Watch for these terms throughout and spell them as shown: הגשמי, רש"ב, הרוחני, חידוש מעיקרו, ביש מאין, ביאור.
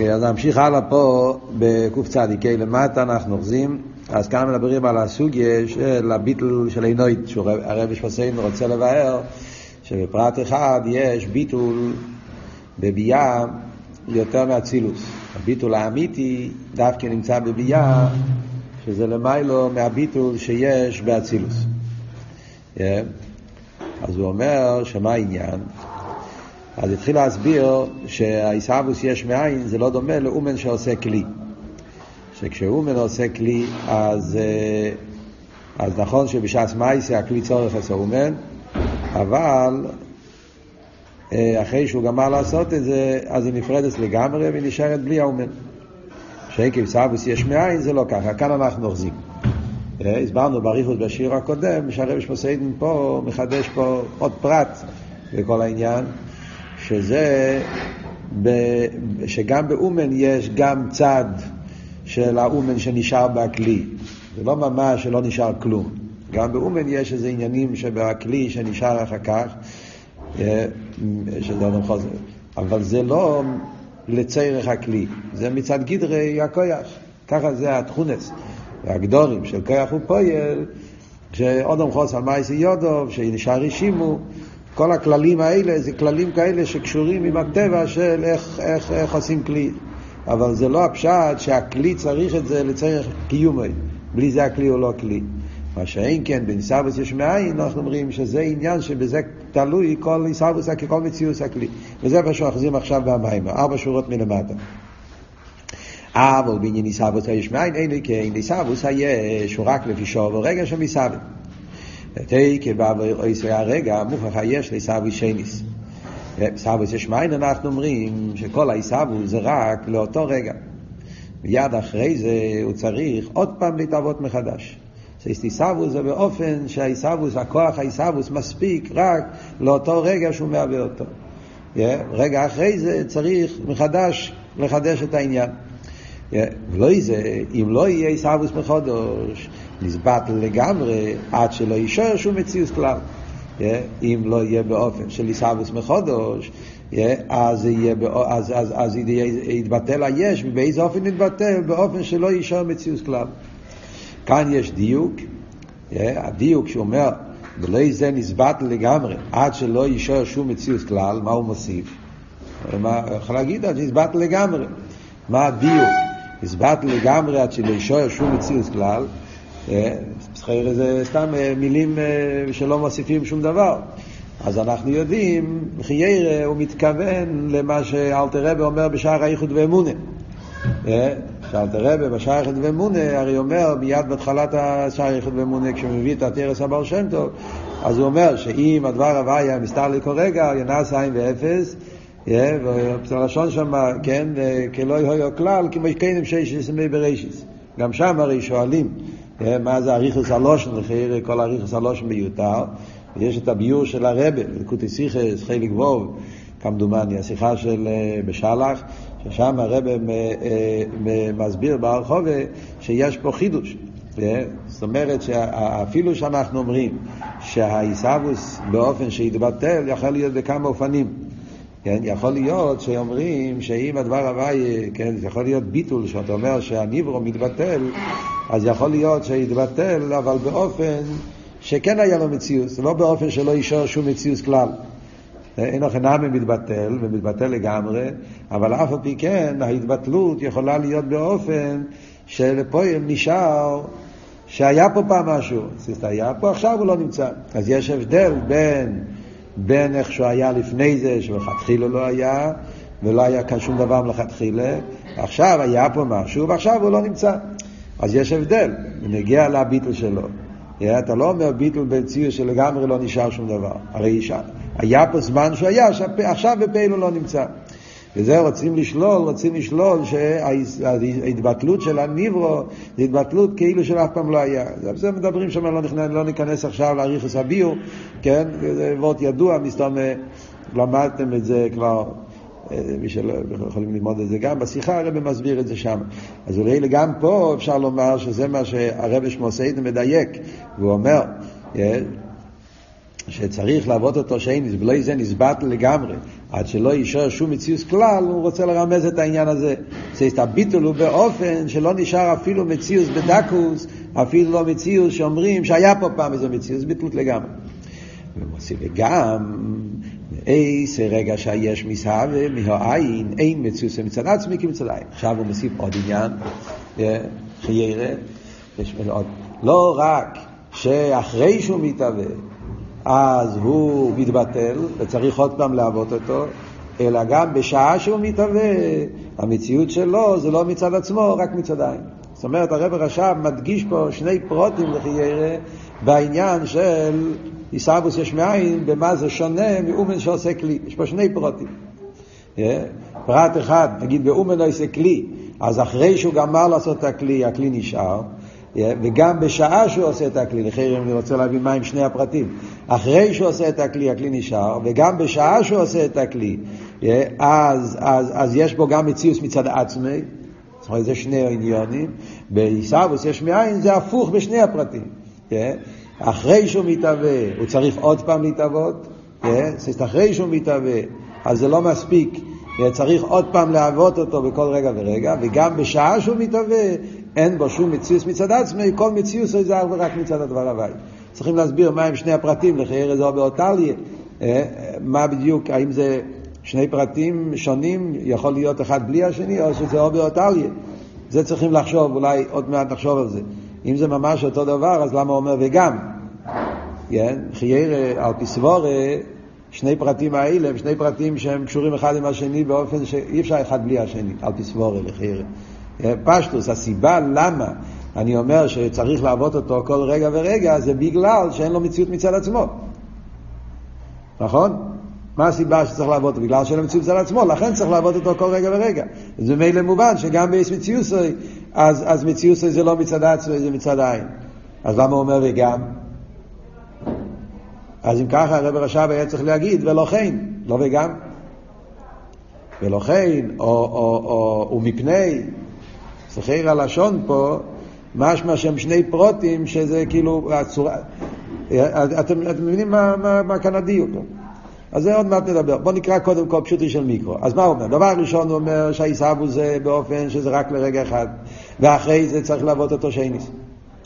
אוקיי, אז נמשיך הלאה פה בקוף צדיק, למטה אנחנו אוחזים, אז כאן מדברים על הסוגיה של הביטול של עינוית, שהרב שפסיין רוצה לבאר, שבפרט אחד יש ביטול בביאה יותר מהצילוס. הביטול האמיתי דווקא נמצא בביאה, שזה למיילו מהביטול שיש בהצילוס. אז הוא אומר שמה העניין? אז התחיל להסביר שהאיסאבוס יש מאין זה לא דומה לאומן שעושה כלי, שכשאומן עושה כלי אז נכון שבשעס מאיסה הכלי צורך עשה אומן, אבל אחרי שהוא גמר לעשות את זה אז היא נפרדת לגמרי ונשארת בלי האומן. שאין כאיסאבוס יש מאין זה לא ככה, כאן אנחנו אוחזים. הסברנו בריחות בשיר הקודם שהרב שמסעידן פה מחדש פה עוד פרט בכל העניין, שזה שגם באומן יש גם צד של האומן שנשאר בכלי, זה לא ממש שלא נשאר כלום, גם באומן יש איזה עניינים שבכלי שנשאר אחר כך שזה אדם חוזר, אבל זה לא לציירך הכלי, זה מצד גדרי הכויח, ככה זה התכונס והגדורים של כויח ופויל שאדם חוזר על מייסי יודוב שנשאר אישימו. כל הכללים האלה זה כללים כאלה שקשורים עם הטבע של איך עושים כלי, אבל זה לא הפשט שהכלי צריך את זה לצריך קיומי, בלי זה הכלי או לא כלי. מה שאין כן בניסאבוס יש מאין אנחנו אומרים שזה עניין שבזה תלוי כל ניסאבוס כל מציאוס הכלי, וזה מה שאוחזים עכשיו במים 4 שורות מלמטה. אבל בעניין ניסאבוס יש מאין אין כן ניסאבוס יש רק לפי שור ורגע שמיסאבוס תהי כבאו איסוי הרגע מוכחה יש לאיסאבוס שייניס. איסאבוס יש מאין אנחנו אומרים שכל האיסאבוס זה רק לאותו רגע, מיד אחרי זה הוא צריך עוד פעם להתהוות מחדש. איסאבוס זה באופן שהאיסאבוס, הכוח האיסאבוס מספיק רק לאותו רגע שהוא מהווה אותו, רגע אחרי זה צריך מחדש לחדש את העניין. אם לא יהיה איסאבוס מחודש נסבט לגמרי עד שלא יישאר שום מציאוס כלל. אם לא יהיה באופן של איסאבוס מחודש אז יתבטל היש, ובאיזה אופן יתבטל? באופן שלא יישאר מציאוס כלל. כאן יש דיוק, הדיוק שאומר ולא זה נסבט לגמרי עד שלא יישאר שום מציאוס כלל. מה הוא מוסיף? יכול להגיד עד שנסבט לגמרי. מה הדיוק? נסבט לגמרי עד שלא יישאר שום מציאוס כלל, זה סתם מילים שלא מוסיפים שום דבר. אז אנחנו יודעים חייר הוא מתכוון למה שאלתר רבי אומר בשער האיחוד ואמונה. שאלתר רבי בשער האיחוד ואמונה הרי אומר ביד בתחלת השער האיחוד ואמונה כשמביא את התרס הבר שם טוב, אז הוא אומר שאם הדבר הבא היה מסתר לי כרגע ינס עין ואפס ובשלשון שם כן כלא יהיו כלל כמי קיינים שיש ישמי ברשיס. גם שם הרי שואלים מה זה אריכוס הלושן, לחייר כל אריכוס הלושן מיותר. יש את הביור של הרבי, לקוטי שיחס, חיליק ווב, כמדומני, השיחה של בשלח, ששם הרבי מסביר ברחוב שיש פה חידוש. זאת אומרת שאפילו שאנחנו אומרים שהאיסאבוס באופן שהתבטל יכול להיות בכמה אופנים. יכול להיות שאומרים שאם הדבר הבא, יכול להיות ביטול, שאתה אומר שהניברו מתבטל, אז יכול להיות שהתבטל, אבל באופן שכן היה לו מציאוס, לא באופן שלא יישאר שום מציאוס כלל. אין אוכן נאמן מתבטל, ומתבטל לגמרי, אבל אף על פי כן, ההתבטלות יכולה להיות באופן שלפועל נשאר שהיה פה פעם משהו. היה פה, עכשיו הוא לא נמצא. אז יש הבדל בין איך שהוא היה לפני זה, שבחתחילה לא היה, ולא היה כאן שום דבר מלכתחילה, עכשיו היה פה משהו, ועכשיו הוא לא נמצא. אז יש הבדל, נגיע לביטל שלו. אתה לא אומר ביטל בציור שלגמרי לא נשאר שום דבר. הרי היה פה זמן שהוא היה, עכשיו בפעילו לא נמצא. וזה רוצים לשלול שההתבטלות של הניברו, זה התבטלות כאילו של אף פעם לא היה. זה מדברים שם, לא ניכנס עכשיו להריחוס הביאור, כן? זה מאוד ידוע, מסתום למדתם את זה כבר, מי שלא יכולים ללמוד את זה גם בשיחה, הרב מסביר את זה שם. אז אולי גם פה אפשר לומר שזה מה שהרב שמוסעיד מדייק, והוא אומר, שצריך לעבוד אותו שאין, ולא זה נסבט לגמרי, עד שלא יישאר שום מציאות כלל, הוא רוצה לרמז את העניין הזה. שהסתביטו לו באופן שלא נשאר אפילו מציאות בדקוס, אפילו לא מציאות שאומרים שהיה פה פעם איזו מציאות, ביטלות לגמרי. ומוסיף וגם, איזה רגע שיש מסהבה, מהעין, אין מציאות מצד עצמי כמצד עין. עכשיו הוא מוסיף עוד עניין, חיירה, לא רק שאחרי שהוא מתהווה, אז הוא מתבטל וצריך עוד פעם לעבוד אותו, אלא גם בשעה שהוא מתהווה המציאות שלו זה לא מצד עצמו, רק מצד עין. זאת אומרת הרב הרש"ב מדגיש פה שני פרוטים לחיירה בעניין של ישאבוס יש מאין, במה זה שונה מאומן שעושה כלי. יש פה שני פרוטים. פרט אחד, נגיד באומן לא עושה כלי, אז אחרי שהוא גמר לעשות את הכלי, הכלי נשאר, וגם בשעה שהוא עושה את הכלי, לחיירה אני רוצה להבין מה עם שני הפרטים. אחרי שהוא עושה את הכלי, הכלי נשאר, וגם בשעה שהוא עושה את הכלי, אז יש בו גם מציאוס מצד עצמי, זאת אומרת, זה שני עניונים, בישאבוס יש מאין, זה הפוך בשני הפרטים. אחרי שהוא מתהווה, הוא צריך עוד פעם להתהוות, אחרי שהוא מתהווה, אז זה לא מספיק, צריך עוד פעם להוות אותו בכל רגע ורגע, וגם בשעה שהוא מתהווה, אין בו שום מציאוס מצד עצמי, כל מציאוס זה רק מצד הדבר הווי. צריכים להסביר מה הם שני הפרטים, לחייר איזה או באותליה, מה בדיוק, האם זה שני פרטים שונים, יכול להיות אחד בלי השני, או שזה או באותליה. זה צריכים לחשוב, אולי עוד מעט נחשוב על זה. אם זה ממש אותו דבר, אז למה אומר וגם? חייר על פסבור, שני פרטים האלה, הם שני פרטים שהם קשורים אחד עם השני, באופן שאי אפשר אחד בלי השני, על פסבור לחייר. פשטוס, הסיבה למה אני אומר שצריך לעבוד אותו כל רגע ורגע, זה בגלל שאין לו מציאות מצד עצמו. נכון? מה הסיבה שצריך לעבוד אותו? בגלל שאין לו מציאות מצד עצמו, לכן צריך לעבוד אותו כל רגע ורגע. זה מילא מובן שגם ביש מציאוסוי, אז מציאוסוי זה לא מצד עצמו, זה מצד העין. אז למה הוא אומר וגם? אז אם ככה הרב הרש"ב היה צריך להגיד, ולא כן, לא וגם. ולא כן, או מפני, שחיר הלשון פה, משמע שהם שני פרוטים, שזה כאילו הצורה... אתם מבינים מה כאן הדיוק? אז זה עוד מעט נדבר. בוא נקרא קודם כל פשוטי של מיקרו. אז מה הוא אומר? דבר ראשון הוא אומר שהישאבו זה באופן שזה רק לרגע אחד, ואחרי זה צריך לעבוד אותו שייניס.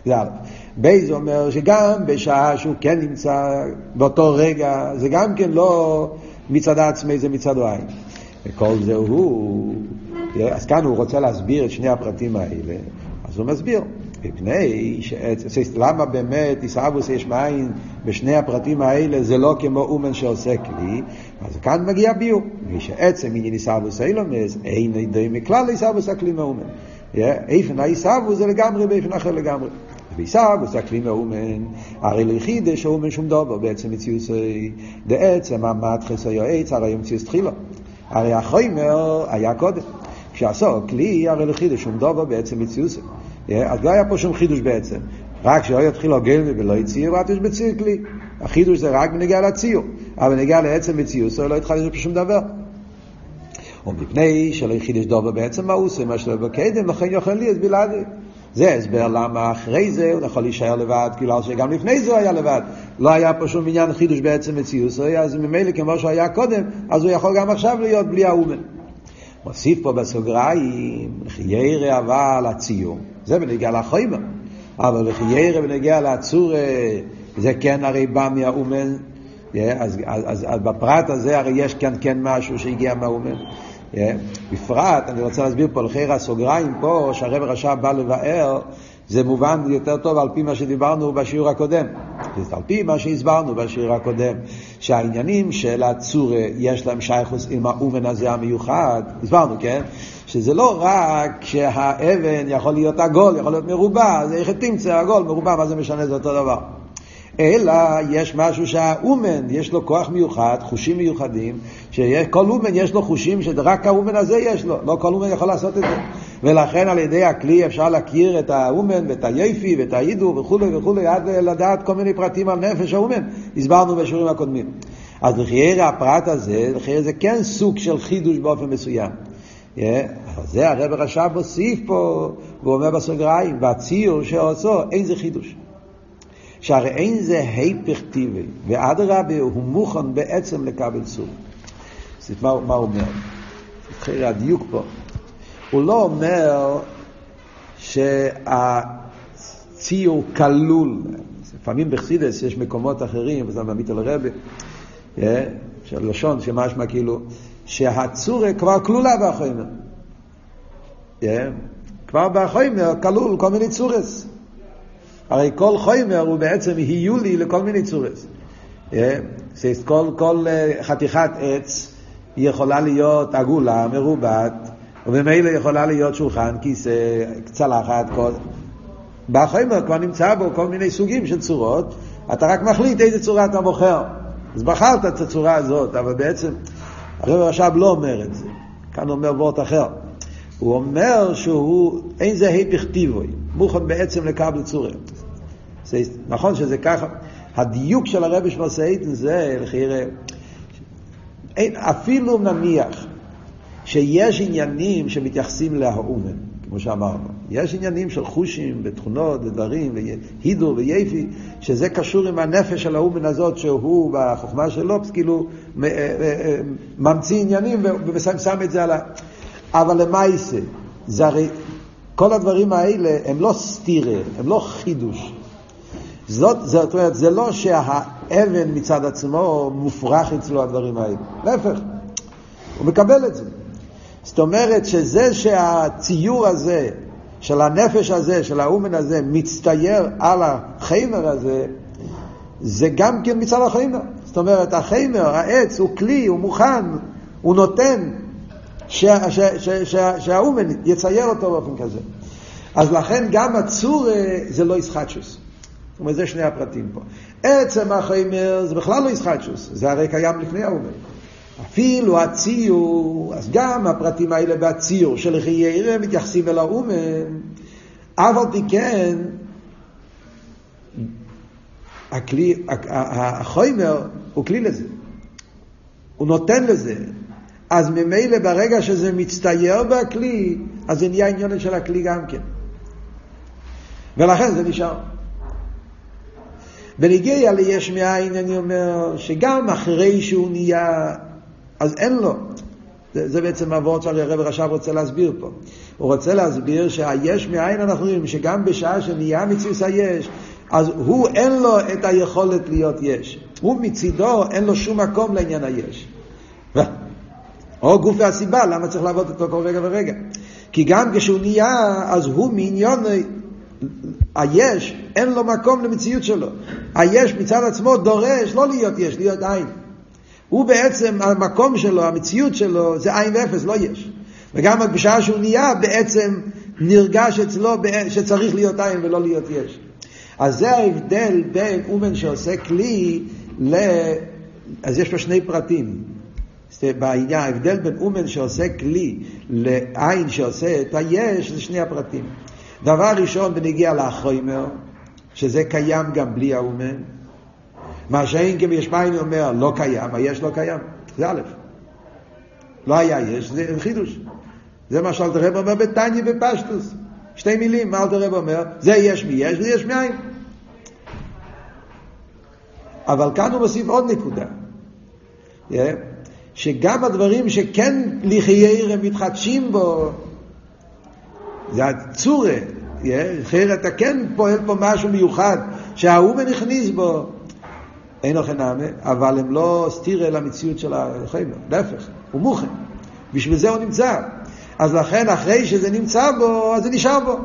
זה הלאה. בייז אומר שגם בשעה שהוא כן נמצא באותו רגע, זה גם כן לא מצד עצמי, זה מצד העין. וכל זה הוא... אז כאן הוא רוצה להסביר את שני הפרטים האלה, אז הוא מסביר. מפני למה באמת ישאבוס יש מאין בשני הפרטים האלה זה לא כמו אומן שעושה כלי, אז כאן מגיע ביאור. ושעצם עניין ישאבוס אילומס, אין ידי מכלל ישאבוס הכלי מאומן. איפן הישאבוס זה לגמרי באיפן אחר לגמרי. וישאבוס הכלי מאומן, הרי ליחיד שאומן שום דבר, בעצם מציאוס דעצם המתחס היועץ, הרי מציאוס תחילה. הרי החומר היה קודם. כשעשו כלי הרי לחידוש שום דבר בעצם מציאוסי. אז לא היה פה שום חידוש בעצם. רק שלא יתחילו גלמי ולא יציאו, ואתה יש בציאו כלי. החידוש זה רק בנגיע לציאו. אבל בנגיע לעצם מציאוסי לא יתחדש פה שום דבר. ומפני שלא יחידש דבר בעצם מאוסי, מה שלא בקדם, לכן יוכל לי, אז בלעדי. זה הסבר למה אחרי זה הוא יכול להישאר לבד, כאילו שגם לפני זה הוא היה לבד. לא היה פה שום עניין חידוש בעצם מציאוסי, אז ממילא כמו שהיה קודם, אז הוא יכול גם עכשיו להיות בלי האומן. מוסיף פה בסוגריים, חיירה אבל הציום. זה בנגיע לחומר. אבל חיירה בנגיע לצורה, זה כן הרי בא מהאומן. אז בפרט הזה הרי יש כאן כן משהו שהגיע מהאומן. בפרט, אני רוצה להסביר פה לחיירה הסוגריים פה, שהרב הרש"ב בא לבאר, זה מובן יותר טוב על פי מה שדיברנו בשיעור הקודם. על פי מה שהסברנו בשיעור הקודם, שהעניינים של הצורה יש להם שייכות עם האומן הזה המיוחד. הסברנו, כן? שזה לא רק שהאבן יכול להיות עגול, יכול להיות מרובע, זה איך תמצא עגול, מרובע, מה זה משנה, זה אותו דבר. אלא יש משהו שהאומן יש לו כוח מיוחד, חושים מיוחדים, שכל אומן יש לו חושים שרק האומן הזה יש לו, לא כל אומן יכול לעשות את זה. ולכן על ידי הכלי אפשר להכיר את האומן ואת היפי ואת העידו וכולי וכולי, עד לדעת כל מיני פרטים על נפש האומן. הסברנו בשיעורים הקודמים. אז לחייר הפרט הזה, לחייר זה כן סוג של חידוש באופן מסוים. אז זה הרב הרש"ב הוסיף פה ואומר בסוגריים, והציור שעושו, אין זה חידוש. שהרי אין זה היפך טבעי, ועד רבי הוא מוכן בעצם לקבל סור. זאת אומרת, מה הוא אומר? תתחיל הדיוק פה. הוא לא אומר שהציור כלול. לפעמים בחסידס יש מקומות אחרים, וזה מעמית על הרבי, של לשון שמשמע כאילו, שהצורה כבר כלולה בחומר. כבר בחומר כלול כל מיני צורס. הרי כל חומר הוא בעצם היולי לכל מיני צורס. כל חתיכת עץ יכולה להיות עגולה, מרובעת, ובמילא יכולה להיות שולחן, כיסא, צלחת, כל... בחומר כבר נמצא בו כל מיני סוגים של צורות, אתה רק מחליט איזה צורה אתה בוחר. אז בחרת את הצורה הזאת, אבל בעצם הרב עכשיו לא אומר את זה. כאן אומר בורת אחר. הוא אומר שהוא, אין זה היפך טבעי, מוכן בעצם לקבל צורה. זה, נכון שזה ככה, הדיוק של הרב שמסעית זה, לחירה, אין, אפילו נניח שיש עניינים שמתייחסים להאומן, כמו שאמרנו. יש עניינים של חושים ותכונות ודברים, הידור ויפי, שזה קשור עם הנפש של האומן הזאת, שהוא בחוכמה שלו, כאילו ממציא עניינים ושם את זה עליו. אבל למעשה, הרי, כל הדברים האלה הם לא סתירה, הם לא חידוש. זאת אומרת, זה לא שהאבן מצד עצמו מופרח אצלו הדברים האלה. להפך, הוא מקבל את זה. זאת אומרת שזה שהציור הזה, של הנפש הזה, של האומן הזה, מצטייר על החומר הזה, זה גם כן מצד החומר. זאת אומרת, החומר, העץ, הוא כלי, הוא מוכן, הוא נותן, שהאומן יצייר אותו באופן כזה. אז לכן גם הצור זה לא ישחטשוס. זאת אומרת, זה שני הפרטים פה. עצם החומר זה בכלל לא ישחטשוס, זה הרי קיים לפני האומן. אפילו הציור, אז גם הפרטים האלה והציור של חיירה מתייחסים אל האומן, אבל תיקן, החומר הוא כלי לזה. הוא נותן לזה. אז ממילא ברגע שזה מצטייר בכלי, אז זה נהיה עניין של הכלי גם כן. ולכן זה נשאר. בניגיע ליש מאין אני אומר שגם אחרי שהוא נהיה, אז אין לו. זה בעצם עבוד שהרב רשב רוצה להסביר פה. הוא רוצה להסביר שהיש מאין אנחנו רואים שגם בשעה שנהיה מציאוס היש, אז הוא אין לו את היכולת להיות יש. הוא מצידו אין לו שום מקום לעניין היש. או גוף והסיבה, למה צריך לעבוד אותו כל רגע ורגע? כי גם כשהוא נהיה, אז הוא מעניין, היש, אין לו מקום למציאות שלו. היש מצד עצמו דורש לא להיות יש, להיות עין. הוא בעצם, המקום שלו, המציאות שלו, זה עין ואפס, לא יש. וגם בשעה שהוא נהיה, בעצם נרגש אצלו שצריך להיות עין ולא להיות יש. אז זה ההבדל בין אומן שעושה כלי, אז יש פה שני פרטים. בעניין, ההבדל בין אומן שעושה כלי לעין שעושה את היש, זה שני הפרטים. דבר ראשון, בנגיע לחומר, שזה קיים גם בלי האומן. מה שאין גם יש מאין אומר, לא קיים, היש לא קיים. זה א', לא היה יש, זה חידוש. זה מה שאלת הרב אומר בטניה בפשטוס. שתי מילים, מה אלת הרב אומר? זה יש מי יש, זה יש מאין. אבל כאן הוא מוסיף עוד נקודה. שגם הדברים שכן לחייר הם מתחדשים בו, זה הצורה, חייר אתה כן פועל פה משהו מיוחד, שהאומן הכניס בו, אין אוכל נעמה, אבל הם לא סתירה למציאות של החיים, להפך, הוא מוכן, בשביל זה הוא נמצא, אז לכן אחרי שזה נמצא בו, אז זה נשאר בו.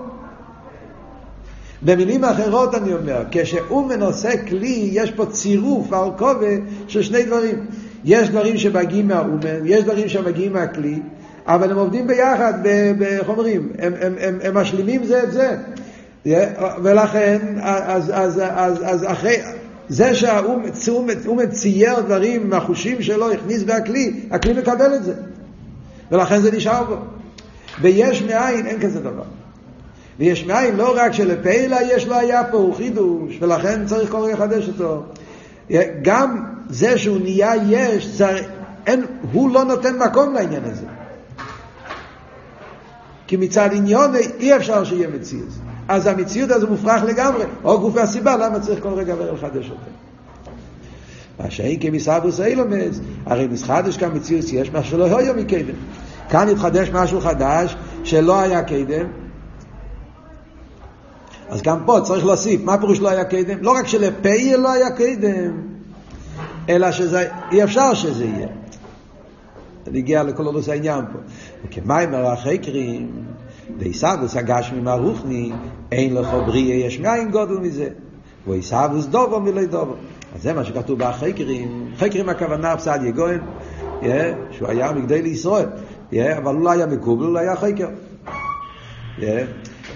במילים אחרות אני אומר, כשאומן עושה כלי, יש פה צירוף, הרכובה של שני דברים, יש דברים שמגיעים מהאומן, יש דברים שמגיעים מהכלי, אבל הם עובדים ביחד בחומרים, הם משלימים זה את זה. ולכן, אז אחרי, זה שהאומן צייר דברים, החושים שלו, הכניס בהכלי, הכלי מקבל את זה. ולכן זה נשאר בו. ביש מאין אין כזה דבר. ויש מאין לא רק שלפעילה יש לא היה פה, הוא חידוש, ולכן צריך כל יחדש אותו. גם זה שהוא נהיה יש, הוא לא נותן מקום לעניין הזה. כי מצד עניון אי אפשר שיהיה מציאות. אז המציאות הזו מופרך לגמרי, או גוף והסיבה, למה צריך כל רגע ולחדש אותה? מה שאין כמסעבוס אילומס, הרי מסחדש כאן מציאות שיש משהו לא היה מקדם. כאן התחדש משהו חדש שלא היה קדם, אז גם פה צריך להוסיף, מה פירוש לא היה קדם? לא רק שלפי לא היה קדם, אלא שאי אפשר שזה יהיה. אני הגיע לכל עולוס העניין פה. וכמיים הרחי קרים, ויסבוס הגשמי מהרוחני, אין לך בריאה יש מאין גודל מזה. ויסבוס דובו מלא דובו. אז זה מה שכתוב בהחי קרים. חי קרים הכוונה פסד יגוין, שהוא היה מגדי לישראל. אבל הוא לא היה מקובל, הוא לא היה חי קר.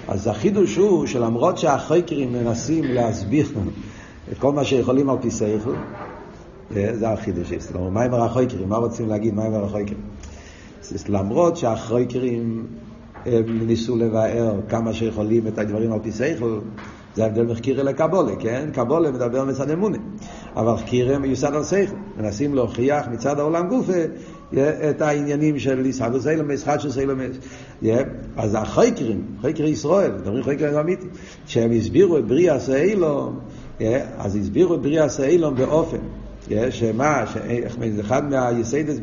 אז החידוש הוא שלמרות שהחי קרים מנסים להסביר את כל מה שיכולים על פיסאיך, זה החידוש. מה עם הרחוי קרים? מה רוצים להגיד? מה עם הרחוי קרים? למרות שהחוי קרים ניסו לבאר כמה שיכולים את הדברים על פי שכל, זה הבדל מחקירה לקבולה, כן? קבולה מדבר מצד אמונה, אבל חקירה מיוסד על שכל. מנסים להוכיח מצד העולם גוף את העניינים של ישחד וסיילמס, חד של סיילמס. אז החוי קרים, חוי קרי ישראל, דברים חוי קרים אמיתי, שהם הסבירו את בריאה סיילום, אז הסבירו את בריאה סיילום באופן. שמה, זה אחד מהיסיידס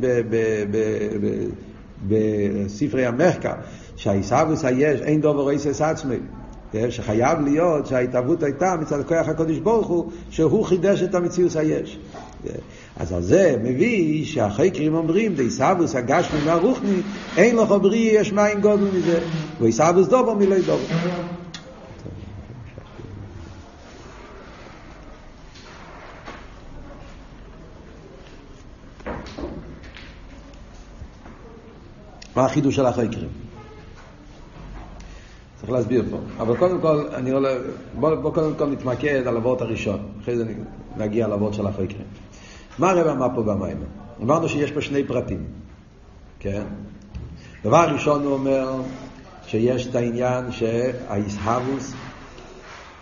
בספרי המחקר, שהאיסאבוס היש, אין דובר איסס עצמי, שחייב להיות שההתהוות הייתה מצד כוח הקודש ברוך הוא, שהוא חידש את המציאות היש. אז על זה מביא שהחוקרים אומרים, דאיסאבוס הגשמי מהרוחני, אין לו חוברי יש מאין גודל מזה, ואיסאבוס דובר מלא דובר. מה החידוש של החי קרים? צריך להסביר פה. אבל קודם כל, בוא קודם כל נתמקד על הוות הראשון. אחרי זה נגיע על הוות של החי קרים. מה הרב אמר פה במים? אמרנו שיש פה שני פרטים. כן? דבר הראשון הוא אומר שיש את העניין שהאיסהבוס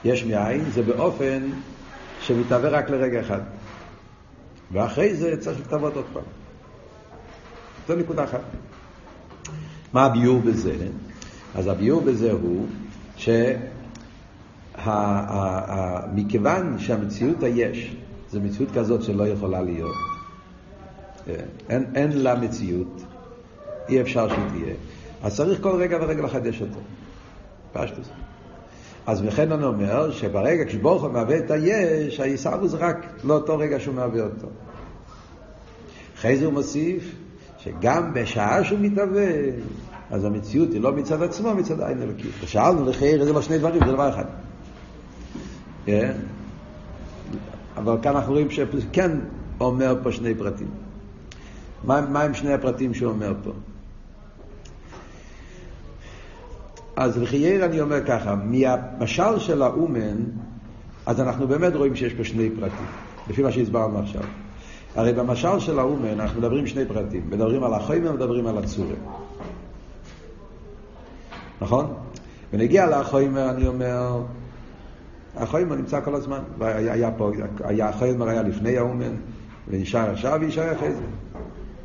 יש מאין, זה באופן שמתעבר רק לרגע אחד. ואחרי זה צריך לתוות עוד פעם. זו נקודה אחת. מה הביאור בזה? אז הביאור בזה הוא מכיוון שהמציאות היש זה מציאות כזאת שלא יכולה להיות, אין לה מציאות, אי אפשר שתהיה, אז צריך כל רגע ורגע לחדש אותו פשטו. אז וכן אני אומר שברגע כשברוך הוא מהווה את היש, הישאבו זה רק לאותו רגע שהוא מהווה אותו. אחרי זה הוא מוסיף שגם בשעה שהוא מתהווה, אז המציאות היא לא מצד עצמו, מצד עין אלוקית. שאלנו לחייר, זה לא שני דברים, זה דבר אחד. אבל כאן אנחנו רואים שכן אומר פה שני פרטים. מה עם שני הפרטים שהוא אומר פה? אז לחייר אני אומר ככה, מהמשל של האומן, אז אנחנו באמת רואים שיש פה שני פרטים, לפי מה שהסברנו עכשיו. הרי במשל של האומן אנחנו מדברים שני פרטים, מדברים על החומר, מדברים על הצורה, נכון? ונגיע לחומר, אני אומר החומר נמצא כל הזמן, היה פה, החומר היה לפני האומן ונשאר עכשיו וישאר אחרי זה,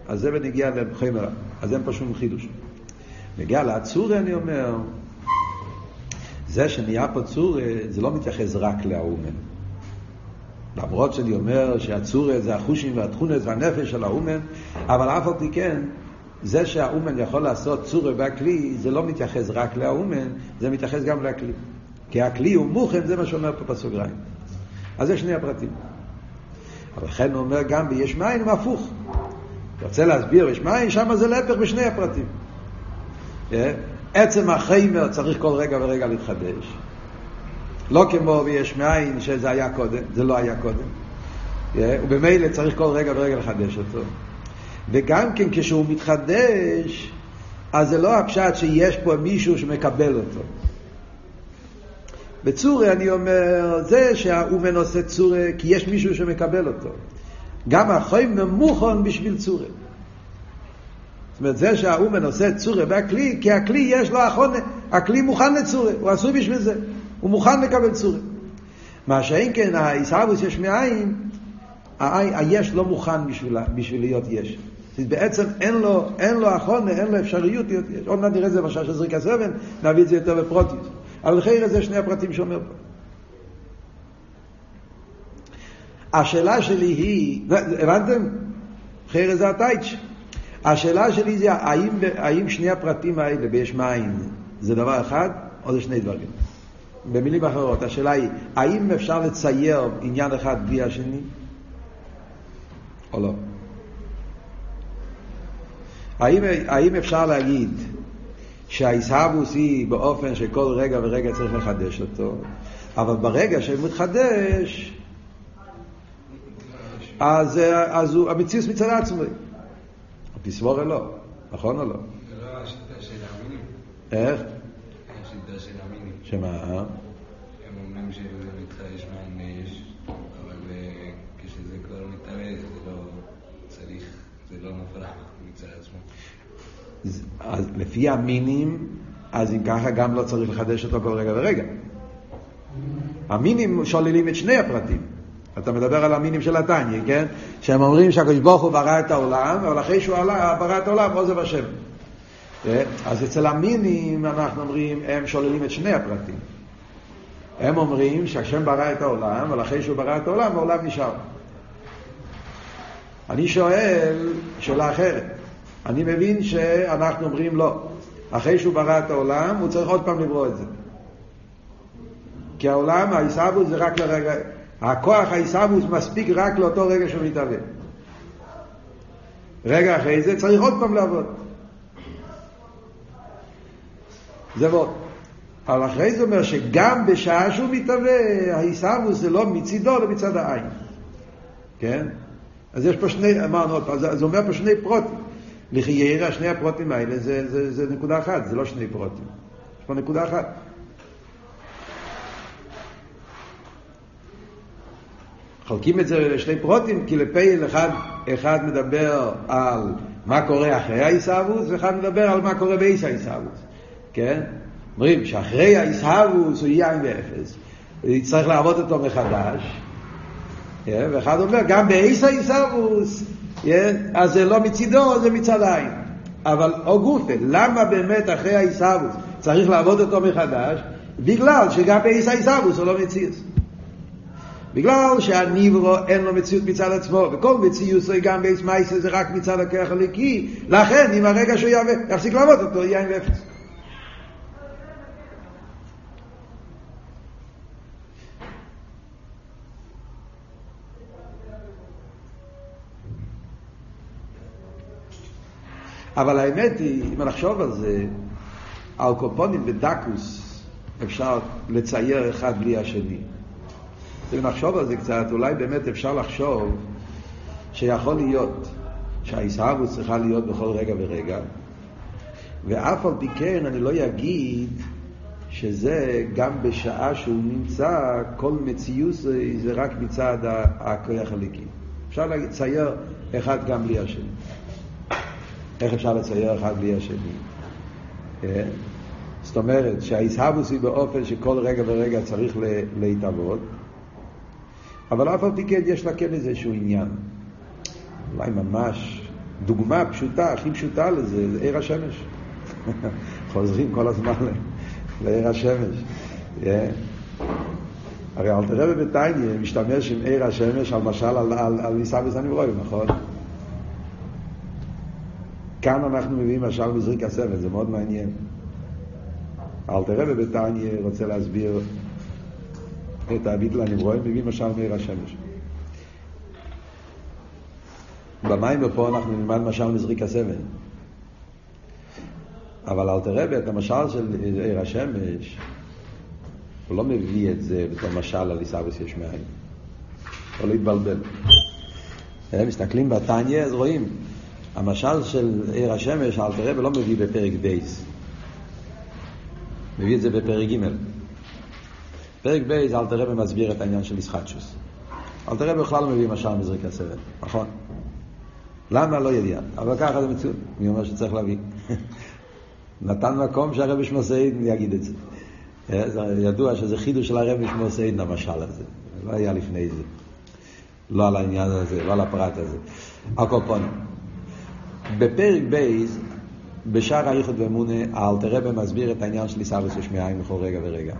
אז זה ונגיע לחומר, אז אין פה שום חידוש. נגיע לצורה, אני אומר זה שנהיה פה צורה, זה לא מתייחס רק לאומן, למרות שאני אומר שהצורת זה החושים והתכונות והנפש של האומן, אבל אף על פי כן, זה שהאומן יכול לעשות צורת והכלי, זה לא מתייחס רק לאומן, זה מתייחס גם לכלי. כי הכלי הוא מוכן, זה מה שאומר פה בסוגריים. אז זה שני הפרטים. אבל לכן הוא אומר גם ביש מאין הוא הפוך. רוצה להסביר, יש מאין, שם זה להפך בשני הפרטים. עצם החומר צריך כל רגע ורגע להתחדש. לא כמו ביש מאין שזה היה קודם, זה לא היה קודם. ובמילא צריך כל רגע ורגע לחדש אותו. וגם כן כשהוא מתחדש, אז זה לא הפשט שיש פה מישהו שמקבל אותו. בצורה אני אומר, זה שהוא מנוסה צורה, כי יש מישהו שמקבל אותו. גם החיים ממוכן בשביל צורה. זאת אומרת, זה שהוא מנוסה צורה והכלי, כי הכלי יש לו החונה, הכלי מוכן לצורה, הוא עשוי בשביל זה. הוא מוכן לקבל צורה. מה שאין כן, הישאבוס יש מאין, היש לא מוכן בשביל להיות יש. בעצם אין לו החונה, אין לו אפשריות להיות יש. עוד נראה את זה בשעה של זריקה סבן, נביא את זה יותר בפרוטיס. אבל חייר זה שני הפרטים שאומר פה. השאלה שלי היא, הבנתם? חייר זה הטייץ'. השאלה שלי זה האם שני הפרטים האלה ביש מאין זה דבר אחד או זה שני דברים. במילים אחרות, השאלה היא, האם אפשר לצייר עניין אחד בלי השני או לא? האם אפשר להגיד שההסהבוס היא באופן שכל רגע ורגע צריך לחדש אותו, אבל ברגע שהוא מתחדש אז הוא המציאוס מצד עצמו. תסבור לא, נכון או לא? זה לא השיטה של האמינים. איך? השיטה של האמינים. שמה? הם אומרים שיש מאין יש, אבל כשזה כבר מתעלה זה לא צריך, זה לא נפרח מצד עצמו. אז לפי המינים, אז אם ככה גם לא צריך לחדש אותו כל רגע ורגע. המינים שוללים את שני הפרטים. אתה מדבר על המינים של התניא, כן? שהם אומרים שהקדוש ברוך הוא ברא את העולם, אבל אחרי שהוא ברא את העולם, עוזב השם. אז אצל המינים אנחנו אומרים, הם שוללים את שני הפרטים. הם אומרים שהשם ברא את העולם, אבל אחרי שהוא ברא את העולם, העולם נשאר. אני שואל שאלה אחרת. אני מבין שאנחנו אומרים לא. אחרי שהוא ברא את העולם, הוא צריך עוד פעם לברוא את זה. כי העולם, ההיסאבוס זה רק לרגע... הכוח ההיסאבוס מספיק רק לאותו רגע שהוא מתהווה. רגע אחרי זה צריך עוד פעם לעבוד. זה בוא. אבל אחרי זה אומר שגם בשעה שהוא מתהווה, ההיסאבוס זה לא מצידו, אלא מצד העין. כן? אז יש פה שני, אמרנו עוד פעם, זה אומר פה שני פרוטים. לחייר, שני הפרוטים האלה, זה נקודה אחת, זה לא שני פרוטים. יש פה נקודה אחת. חלקים את זה לשני פרוטים, כי לפייל אחד מדבר על מה קורה אחרי ההיסהבוס, ואחד מדבר על מה קורה באיש ההיסהבוס. כן? אומרים שאחרי ההיסהבוס הוא יין ואפס. צריך לעבוד אותו מחדש. כן? ואחד אומר, גם באיש ההיסהבוס, אז זה לא מצידו, זה מצד העין. אבל או גופת, למה באמת אחרי ההיסהבוס צריך לעבוד אותו מחדש? בגלל שגם באיש ההיסהבוס הוא לא מצידו. בגלל שהניברו אין לו מציאות מצד עצמו, וכל מציאות זה גם ביש מאין זה רק מצד הכוח הליקי, לכן אם הרגע שהוא יפסיק לעבוד אותו, יין ואפס. אבל האמת היא, אם נחשוב על זה, האוקופונים ודקוס אפשר לצייר אחד בלי השני. אם נחשוב על זה קצת, אולי באמת אפשר לחשוב שיכול להיות שההיסהבוס צריכה להיות בכל רגע ורגע, ואף על פי כן אני לא אגיד שזה גם בשעה שהוא נמצא כל מציאות זה רק מצד הכוח הליקי. אפשר לצייר אחד גם בלי השני. איך אפשר לצייר אחד בלי השני? זאת אומרת שההיסהבוס היא באופן שכל רגע ורגע צריך להתהוות, אבל אף על פי כן יש לה כן איזשהו עניין. אולי ממש דוגמה פשוטה, הכי פשוטה לזה, זה עיר השמש. חוזרים כל הזמן לעיר השמש. הרי אל תראה בבתניה, משתמש עם עיר השמש, למשל על היסהבוס הנברואים, נכון? כאן אנחנו מביאים משל בזריק הספר, זה מאוד מעניין. אל תראה בבתניה רוצה להסביר את הביטל הנברואים, מביא משל מעיר השמש. במים ופה אנחנו נלמד משל מזריק הסבן. אבל אל תראה את המשל של עיר השמש, הוא לא מביא את זה בתור משל על היסהבוס יש מאין. הוא לא התבלבל. מסתכלים בתניא, אז רואים. המשל של עיר השמש, אל תראה לא מביא בפרק בייס. מביא את זה בפרק ג'. פרק בייז, אל תראה במסביר את העניין של ישחטשוס. אל תראה בכלל לא מביא משל מזריק הסבן, נכון? למה? לא ידיע. אבל ככה זה מצוין. מי אומר שצריך להביא? נתן מקום שהרב יש מוסעיד יגיד את זה. ידוע שזה חידוש של הרב יש מוסעיד למשל הזה. לא היה לפני זה. לא על העניין הזה, לא על הפרט הזה. הקופון. בפרק בייז, בשער האיחוד ואמונה האלטר רבי מסביר את העניין של סבס ושמיעיים בכל רגע ורגע.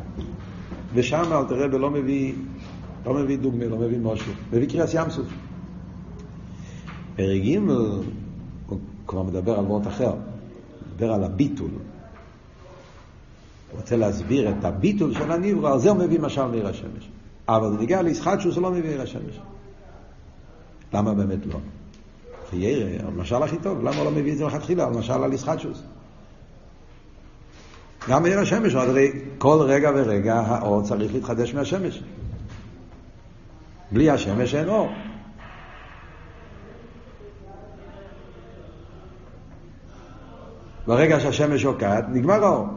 ושם האלטר רבי לא מביא דוגמה, לא מביא משהו. מביא קריאס ים סוף. ברגעים הוא כבר מדבר על וורט אחר. מדבר על הביטול. הוא רוצה להסביר את הביטול של הנברא, על זה הוא מביא משל מאיר השמש. אבל זה נגיע לישחטשוס, הוא לא מביא מאיר השמש. למה באמת לא? ירא, המשל הכי טוב, למה הוא לא מביא את זה לכתחילה? המשל על ישחטשוס. גם מאיר השמש, הרי כל רגע ורגע האור צריך להתחדש מהשמש. בלי השמש אין אור. ברגע שהשמש שוקעת, נגמר האור.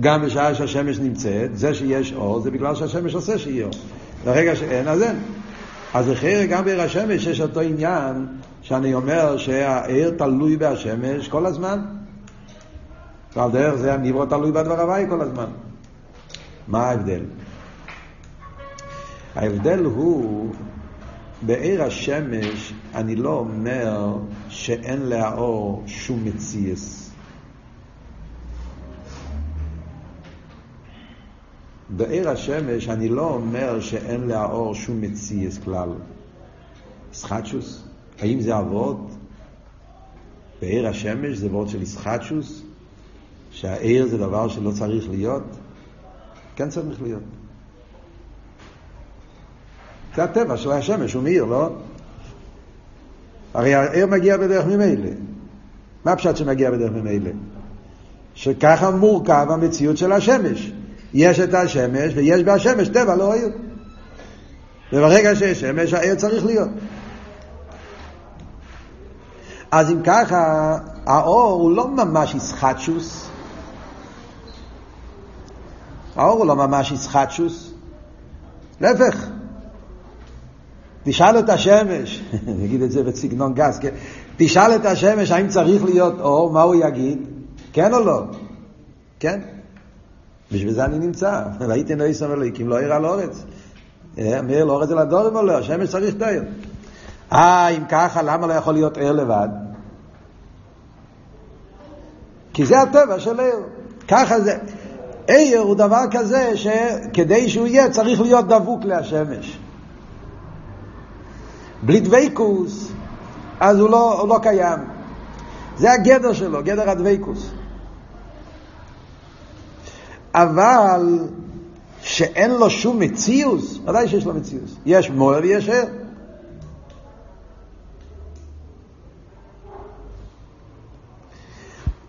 גם בשעה שהשמש נמצאת, זה שיש אור, זה בגלל שהשמש עושה שיהיה אור. ברגע שאין, אז אין. אז אחרי גם בעיר השמש יש אותו עניין שאני אומר שהעיר תלוי בהשמש כל הזמן. ועל דרך זה הנברא תלוי בדבר הוואי כל הזמן. מה ההבדל? ההבדל הוא בעיר השמש אני לא אומר שאין לאור שום מציאס. בעיר השמש אני לא אומר שאין לאור שום מציאס כלל. ישחטשוס, האם זה עבוד? בעיר השמש זה עבוד של ישחטשוס? שהעיר זה דבר שלא צריך להיות? כן צריך להיות. זה הטבע של השמש, הוא מאיר, לא? הרי העיר מגיע בדרך ממילא. מה הפשט שמגיע בדרך ממילא? שככה מורכב המציאות של השמש. יש את השמש ויש בהשמש טבע, לא עיר. וברגע שיש שמש, העיר צריך להיות. אז אם ככה, האור הוא לא ממש ישחטשוס. האור הוא לא ממש ישחטשוס. להפך. תשאל את השמש, נגיד את זה בסגנון גס, כן? תשאל את השמש האם צריך להיות אור, מה הוא יגיד? כן או לא? כן? בשביל זה אני נמצא. והייתי נועיס אומר לי, כי אם לא עיר על אורץ, אמר לא אורץ על הדורם או לא, השמש צריך דיר. אם ככה, למה לא יכול להיות עיר לבד? כי זה הטבע של עיר. ככה זה. עיר הוא דבר כזה שכדי שהוא יהיה צריך להיות דבוק להשמש. בלי דוויקוס, אז הוא לא קיים. זה הגדר שלו, גדר הדוויקוס. אבל שאין לו שום מציאוס, ודאי שיש לו מציאוס. יש מואר ויש ער.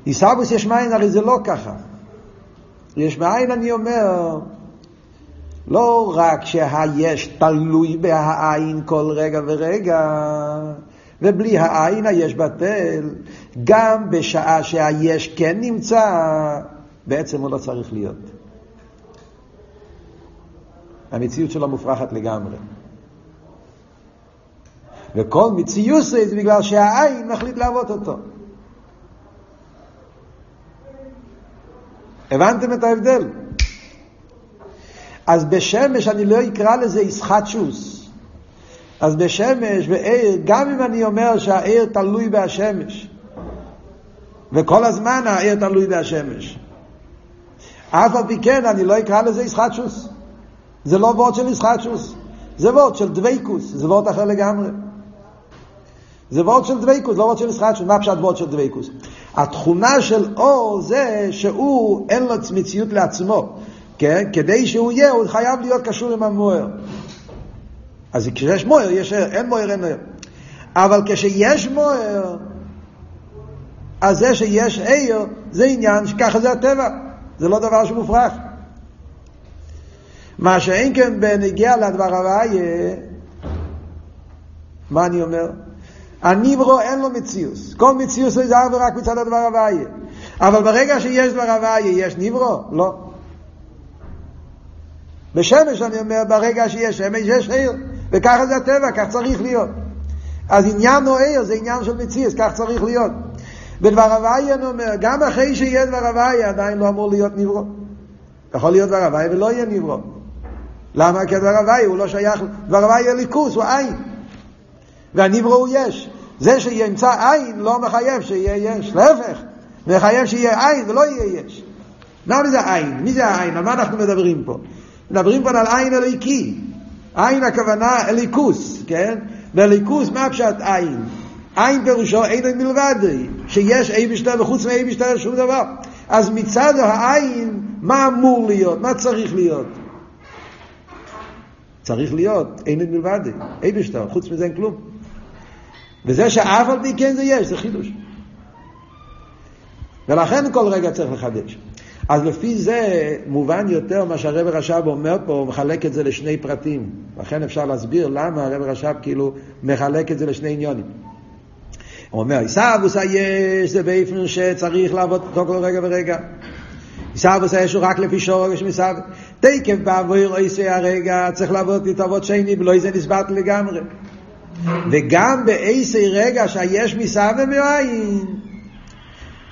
ישבוס יש מאין, הרי זה לא ככה. יש מאין, אני אומר... לא רק שהיש תלוי בהעין כל רגע ורגע, ובלי העין היש בטל, גם בשעה שהיש כן נמצא, בעצם הוא לא צריך להיות. המציאות שלו מופרכת לגמרי. וכל מציאות זה בגלל שהעין מחליט לעבוד אותו. הבנתם את ההבדל? אז בשמש אני לא אקרא לזה ישחטשוס. אז בשמש, בעיר, גם אם אני אומר שהעיר תלוי בהשמש, וכל הזמן העיר תלוי בהשמש, אף על פי כן אני לא אקרא לזה ישחטשוס. זה לא וורט של ישחטשוס, זה וורט של דוויקוס, זה וורט אחר לגמרי. זה וורט של דוויקוס, לא וורט של ישחטשוס. מה פשט וורט של דוויקוס? התכונה של אור זה שהוא אין לו מציאות לעצמו. כן? כדי שהוא יהיה, הוא חייב להיות קשור עם המואר. אז כשיש מואר, יש ער. אין מואר, אין ער. אבל כשיש מואר, אז זה שיש ער, זה עניין שככה זה הטבע. זה לא דבר שמופרך. מה שאין כן בנגיע לדבר הבא, מה אני אומר? הנברא אין לו מציאוס. כל מציאוס זה ער ורק מצד הדבר הבא. אבל ברגע שיש דבר הבא, יש נברא? לא. בשמש אני אומר, ברגע שיש שמש יש עיר, וככה זה הטבע, כך צריך להיות. אז עניין או עיר זה עניין של מציאס, כך צריך להיות. בדבר הוואי אני אומר, גם אחרי שיהיה דבר הוואי עדיין לא אמור להיות נברא. יכול להיות דבר הוואי ולא יהיה נברא. למה? כי הדבר הוואי הוא לא שייך, דבר הוואי הוא ליכוס, הוא עין, והנברא הוא יש. זה שימצא עין לא מחייב שיהיה יש, להפך, מחייב שיהיה עין ולא יהיה יש. למה זה עין? מי זה העין? על מה אנחנו מדברים פה? מדברים פה על עין אליקי. עין הכוונה אליקוס, כן? ואליקוס מה פשט עין? עין פירושו אין מלבד, שיש אי בשטר וחוץ מאי בשטר שום דבר. אז מצד העין מה אמור להיות? מה צריך להיות? צריך להיות אין מלבד, אי בשטר, חוץ מזה אין כלום. וזה שאף על פי כן זה יש, זה חידוש. ולכן כל רגע צריך לחדש. אז לפי זה מובן יותר מה שהרב רש"ב אומר פה, הוא מחלק את זה לשני פרטים. לכן אפשר להסביר למה הרב רש"ב כאילו מחלק את זה לשני עניונים. הוא אומר, עיסאוווס היש זה באופן שצריך לעבוד אותו כל רגע ורגע. עיסאוווס היש הוא רק לפי שורש מסאוווס. תקף בעבור עיסאי הרגע, צריך לעבוד לתהוות שני, ולא זה נסבט לגמרי. וגם בעיסאי רגע שיש מסאוווס ומעין.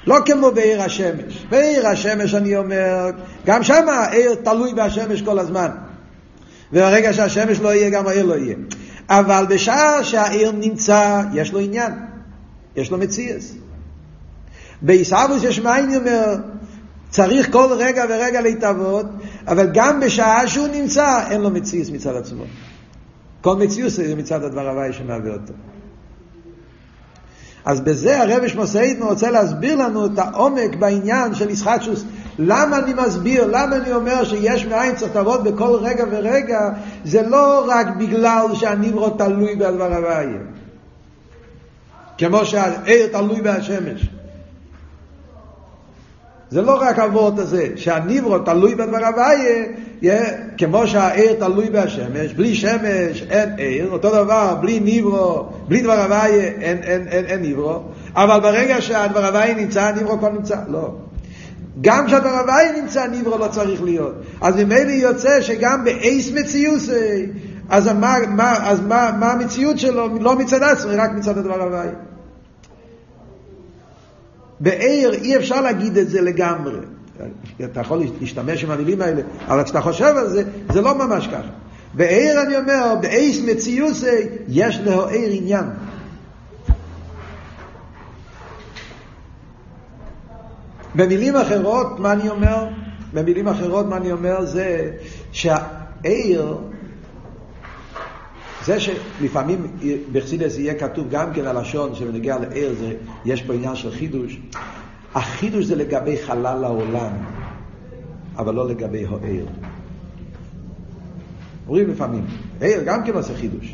לא כמו בעיר השמש. בעיר השמש אני אומר, גם שם העיר תלוי בהשמש כל הזמן. וברגע שהשמש לא יהיה, גם העיר לא יהיה. אבל בשעה שהעיר נמצא, יש לו עניין. יש לו מציאס. ביסאוווס יש מאין אומר, צריך כל רגע ורגע להתהוות, אבל גם בשעה שהוא נמצא, אין לו מציאס מצד עצמו. כל מציאוס זה מצד הדבר הוואי שמעביר אותו. אז בזה הרב שמוסאית רוצה להסביר לנו את העומק בעניין של ישחטשוס. למה אני מסביר? למה אני אומר שיש מאין צריך להתהוות בכל רגע ורגע? זה לא רק בגלל שהנברא תלוי בדבר הוואי. כמו שהעיר תלוי בהשמש. זה לא רק עבורת הזה, שהנברא תלוי בדבר הוויה, כמו שהעיר תלוי בהשמש, בלי שמש אין עיר, אותו דבר, בלי נברא, בלי דבר הוויה אין נברא, אבל ברגע שהדבר הוויה נמצא, נברא כבר נמצא, לא. גם כשהדבר הוויה נמצא, נברא לא צריך להיות. אז ממילא יוצא שגם באיס מציאוס, אז מה המציאות שלו? לא מצד עצמו, רק מצד הדבר הוואי. בעיר אי אפשר להגיד את זה לגמרי. אתה יכול להשתמש עם המילים האלה, אבל כשאתה חושב על זה, זה לא ממש ככה. בעיר אני אומר, באיס מציאוס יש לו עיר עניין. במילים אחרות, מה אני אומר? במילים אחרות, מה אני אומר זה שהעיר זה שלפעמים בחסידות יהיה כתוב גם כן הלשון שמנגיע לעיר, זה יש פה עניין של חידוש. החידוש זה לגבי חלל העולם, אבל לא לגבי העיר. אומרים לפעמים, העיר גם כן עושה חידוש.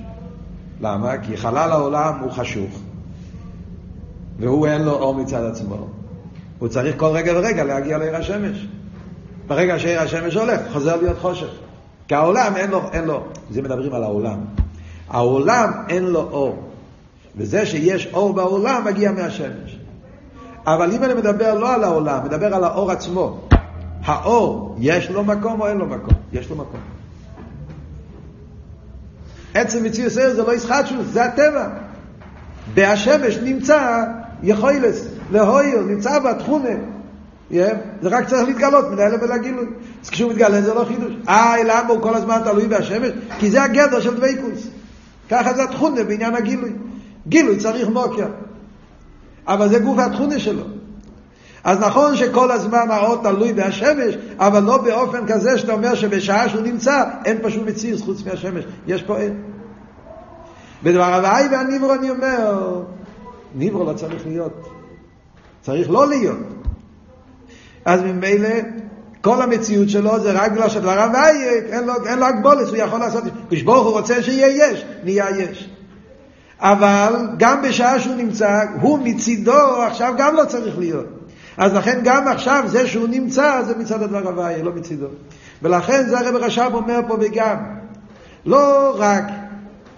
למה? כי חלל העולם הוא חשוך, והוא אין לו אור מצד עצמו. הוא צריך כל רגע ורגע להגיע לעיר השמש. ברגע שעיר השמש הולך, חוזר להיות חושך. כי העולם אין לו, זה מדברים על העולם. העולם אין לו אור, וזה שיש אור בעולם מגיע מהשמש. אבל אם אני מדבר לא על העולם, מדבר על האור עצמו, האור יש לו מקום או אין לו מקום? יש לו מקום. עצם מציאות העיר זה לא ישחטשוס, זה הטבע. בהשמש נמצא יכולס להויר, נמצא בתכונה, זה רק צריך להתגלות מן האלף אל הגילוי. אז כשהוא מתגלה זה לא חידוש. למה הוא כל הזמן תלוי בהשמש? כי זה הגדר של דבקות. ככה זה התכונה בעניין הגילוי. גילוי צריך מוקר, אבל זה גוף התכונה שלו. אז נכון שכל הזמן האור תלוי בהשמש, אבל לא באופן כזה שאתה אומר שבשעה שהוא נמצא אין פשוט מציאות חוץ מהשמש, יש פה אין. בדבר הוואי והנברא אני אומר, נברא לא צריך להיות, צריך לא להיות. אז ממילא כל המציאות שלו זה רק בגלל שדבר הוואי אין לו הגבולת, הוא יכול לעשות, כשברוך הוא רוצה שיהיה יש, נהיה יש. אבל גם בשעה שהוא נמצא, הוא מצידו עכשיו גם לא צריך להיות. אז לכן גם עכשיו זה שהוא נמצא זה מצד הדבר הוואי, לא מצידו. ולכן זה הרב רש"ב אומר פה וגם, לא רק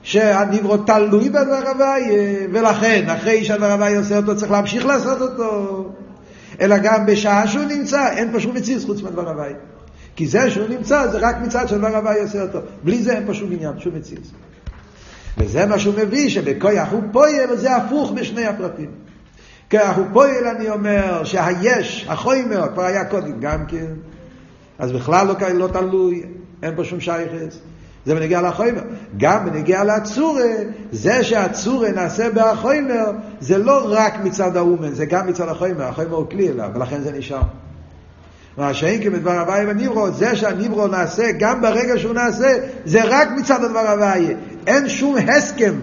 שהנברא תלוי בדבר הוואי, ולכן אחרי שהדבר הוואי עושה אותו צריך להמשיך לעשות אותו, אלא גם בשעה שהוא נמצא, אין פה שום מציאות חוץ מהדבר הוואי. כי זה שהוא נמצא, זה רק מצד שהדבר הוואי עושה אותו. בלי זה אין פה שום עניין, שום מציאות. וזה מה שהוא מביא, שבכוח הוא פועל, זה הפוך בשני הפרטים. כוח הוא פועל, אני אומר, שהיש, החומר, כבר היה קודם גם כן, אז בכלל לא תלוי, אין פה שום שייכות. זה בנגיע לחומר. גם בנגיע לצורה, זה שהצורה נעשה בחומר, זה לא רק מצד האומן, זה גם מצד החומר. החומר הוא כלי אליו, ולכן זה נשאר. והשאים כבדבר הוואי בניברו, זה שהניברו נעשה, גם ברגע שהוא נעשה, זה רק מצד הדבר הוואי. אין שום הסכם,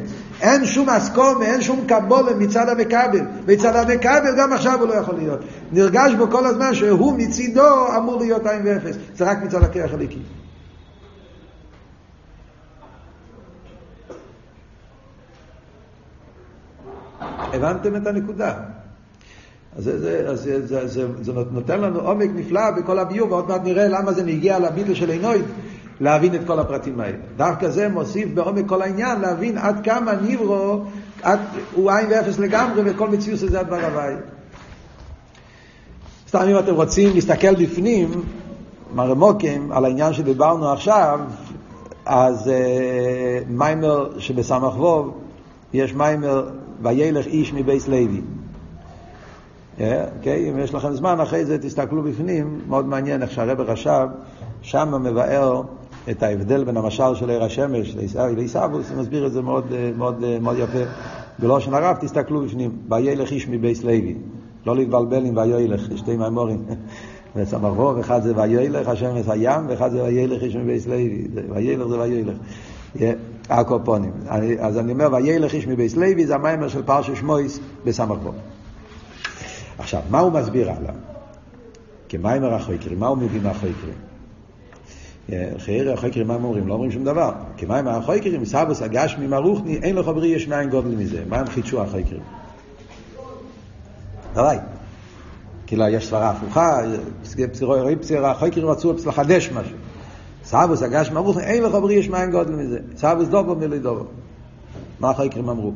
אין שום הסכום, אין שום קבול מצד המקבל. מצד המקבל גם עכשיו הוא לא יכול להיות. נרגש בו כל הזמן שהוא מצידו אמור להיות 2 ו-0. זה רק מצד הכי החליקי. הבנתם את הנקודה? אז זה נותן לנו עומק נפלא בכל הביור, ועוד מעט נראה למה זה נגיע לבידל של אינויד, להבין את כל הפרטים האלה. דווקא זה מוסיף בעומק כל העניין, להבין עד כמה ניברו, הוא עין ואפס לגמרי, וכל מציוס הזה הדבר הבאי. סתם אם אתם רוצים להסתכל בפנים, מרמוקים, על העניין שדיברנו עכשיו, אז מיימר שבסמך ווב, יש מיימר, וילך איש מבייס לוי. אם יש לכם זמן אחרי זה תסתכלו בפנים, מאוד מעניין איך שהרב רשב שם מבאר את ההבדל בין המשל של עיר השמש לאיסאבוס, הוא מסביר את זה מאוד יפה ולא שנרב, תסתכלו בפנים, וילך איש מבייס לוי, לא להתבלבל עם וילך, יש שתי מימורים וסמכו, אחד זה וילך השמש הים ואחד זה וילך איש מבייס לוי, וילך זה וילך הקופונים. אז אני אומר וילך איש מבייס לוי זה המאמר של פרשת שמות בסמכו. עכשיו, מה הוא מסביר עליו? כמיימר החוקרים, מה הוא מבין מהחוקרים? חייר החוקרים, מה הם אומרים? לא אומרים שום דבר. כמיימר החוקרים, סבוס הגשמי הרוחני, אין לו חברי יש מאין גודל מזה. מה הם חידשו החוקרים? דולי. כאילו, יש סברה הפוכה, החוקרים רצו לחדש משהו. סבוס הגשמי הרוחני, אין לו חברי יש מאין גודל מזה. סבוס דובו מלי דובו. מה החוקרים אמרו?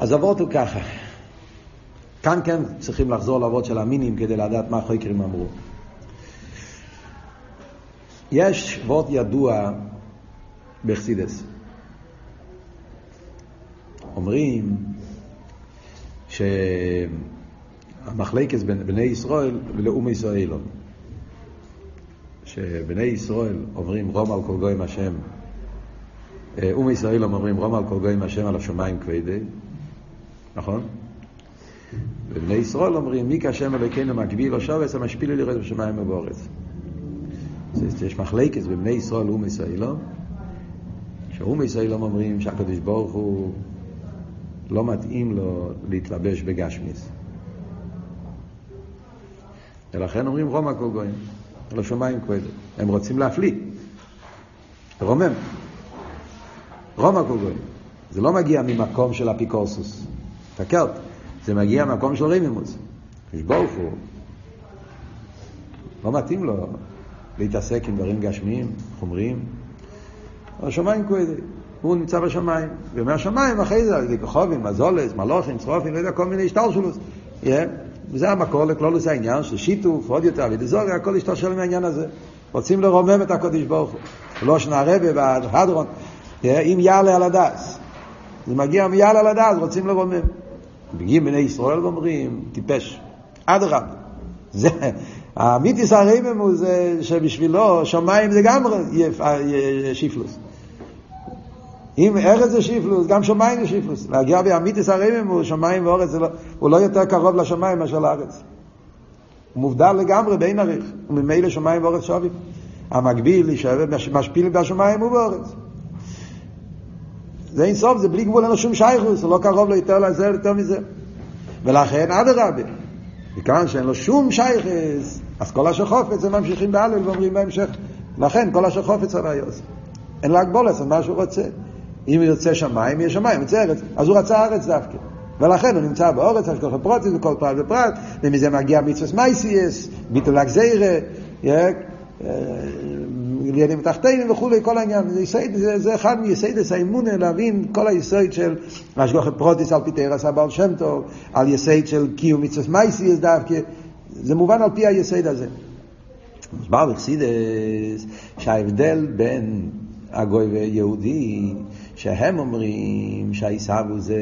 אז עבוד הוא ככה. כאן כן צריכים לחזור לעבוד של המינים כדי לדעת מה חוקרים אמרו. יש עבוד ידוע בחסידס. אומרים שהמחלקס בין בני ישראל ולאום ישראל. שבני ישראל אומרים רום על כל גויים השם. אום ישראל אומרים רום על כל גויים השם על השמיים כבדי. נכון? ובני ישראל אומרים, מי כשם אלוקינו מקביל או שורס, המשפיל לראות בשמיים ובאורץ. אז יש מחלקת בבני ישראל ומישראל, שהומישראל אומרים שהקדוש ברוך הוא לא מתאים לו להתלבש בגשמיס. ולכן אומרים רומא כל גויים, על השמיים כבד. הם רוצים להפליא. רומם. רומא כל גויים. זה לא מגיע ממקום של אפיקורסוס. תקרת, זה מגיע מהמקום של רמימוס. כשברוך הוא לא מתאים לו להתעסק עם דברים גשמיים, חומריים. השמיים כועדה, הוא נמצא בשמיים. ומהשמיים אחרי זה, חובים, מזולס, מלוכים, צרופים, לא יודע, כל מיני השתלשלות. זה המקור לכלולוס העניין של שיתוף, עוד יותר, ודזורי, הכל השתלשל מהעניין הזה. רוצים לרומם את הקודש ברוך הוא. לא שנערבה והדרון, אם יעלה על הדס. זה מגיע מיעלה על הדס, רוצים לרומם. בגין בני ישראל אומרים, טיפש, עד רב. המיתיס הרמם הוא זה שבשבילו שמיים זה גם שיפלוס. אם ארץ זה שיפלוס, גם שמיים זה שיפלוס. להגיע בהמיתיס הרמם הוא שמיים ואורץ, הוא לא יותר קרוב לשמיים מאשר לארץ. הוא מובדל לגמרי בין עריך, וממילא שמיים ואורץ שווים. המקביל משפיל בשמיים ובאורץ. זה אין סוף, זה בלי גבול, אין לו שום שייכוס, הוא לא קרוב לו יותר לזה, יותר מזה. ולכן עד הרבה, מכאן שאין לו שום שייכוס, אז כל השחופץ הם ממשיכים בעלל ואומרים בהמשך, לכן כל השחופץ הרי עושה. אין להגבול לעשות מה שהוא רוצה. אם הוא יוצא שמיים, יהיה שמיים, יוצא ארץ, אז הוא רצה ארץ דווקא. ולכן הוא נמצא באורץ, על כל הפרוצים, וכל פרט ופרט, ומזה מגיע מצווס מייסייס, ביטולק זירה, לידים תחתינו וכולי, כל העניין. זה אחד מיסיידס האמונה, להבין כל היסייד של משגוחת פרוטיס על פי תרס הבעל שם טוב, על יסייד של קיום מצוות מייסייס דווקא, זה מובן על פי היסייד הזה. מסבר בחסידס שההבדל בין הגוי ויהודי, שהם אומרים שהעיסבו זה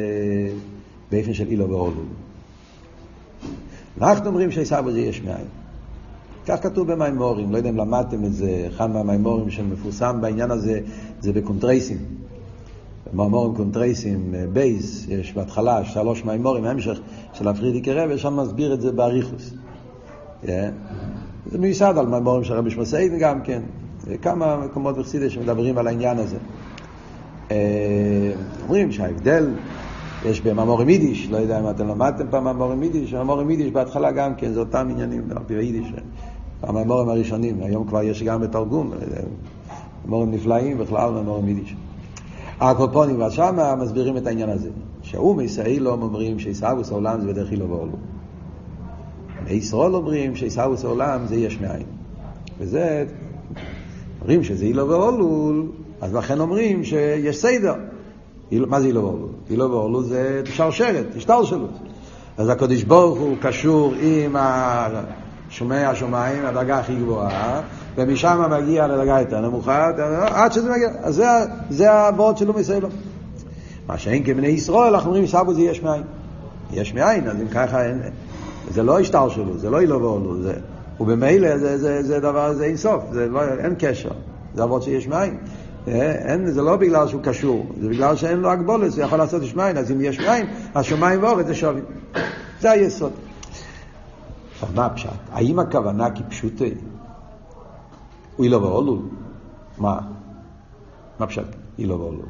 באופן של אילו ואולו. אנחנו אומרים שהעיסבו זה יש מאין. כך כתוב במיימורים, לא יודע אם למדתם את זה, אחד מהמיימורים שמפורסם בעניין הזה, זה בקונטרייסים. במיימורים קונטרייסים, בייס, יש בהתחלה 3 מיימורים, ההמשך של הפרידיקי רבי, שם מסביר את זה באריכוס. זה מיוסד על מיימורים של רבי שמסעיד גם כן, כמה מקומות וחסידים שמדברים על העניין הזה. אומרים שההבדל, יש במאמורים יידיש, לא יודע אם אתם למדתם פעם מאמורים יידיש, מאמורים יידיש בהתחלה גם כן, זה אותם עניינים, ביידיש, המאמורים הראשונים, היום כבר יש גם בתרגום, מאמורים נפלאים בכלל מאמורים יידיש. הקופונים ושמה מסבירים את העניין הזה, שאום ישראלו אומרים שישאבוס העולם זה בדרך אילו ואולו. בישראל אומרים שישאבוס העולם זה יש מאין. וזה, אומרים שזה אילו ואולו, אז לכן אומרים שיש סדר. מה זה אילו ואולו? אילו ואולו זה שרשרת, השתלשלות. אז הקדוש ברוך הוא קשור עם שומע השומעים, הדרגה הכי גבוהה, ומשם מגיע לדרגה יותר נמוכה, עד שזה מגיע. אז זה הבאות שלו מישראל. מה שאין כבני ישראל, אנחנו אומרים סבו זה יש מאין. יש מאין, אז אם ככה אין, זה לא השתלשלות, זה לא אילו ואולו. ובמילא זה דבר, זה אין סוף, אין קשר. זה הבאות שיש מאין. אין, זה לא בגלל שהוא קשור, זה בגלל שאין לו הגבולת, הוא יכול לעשות שמיים, אז אם יש שמיים, השמיים ואורץ זה שווים. זה היסוד. עכשיו מה הפשט? האם הכוונה כפשוטה? הוא אילו ואולו? מה? מה פשט? אילו ואולו.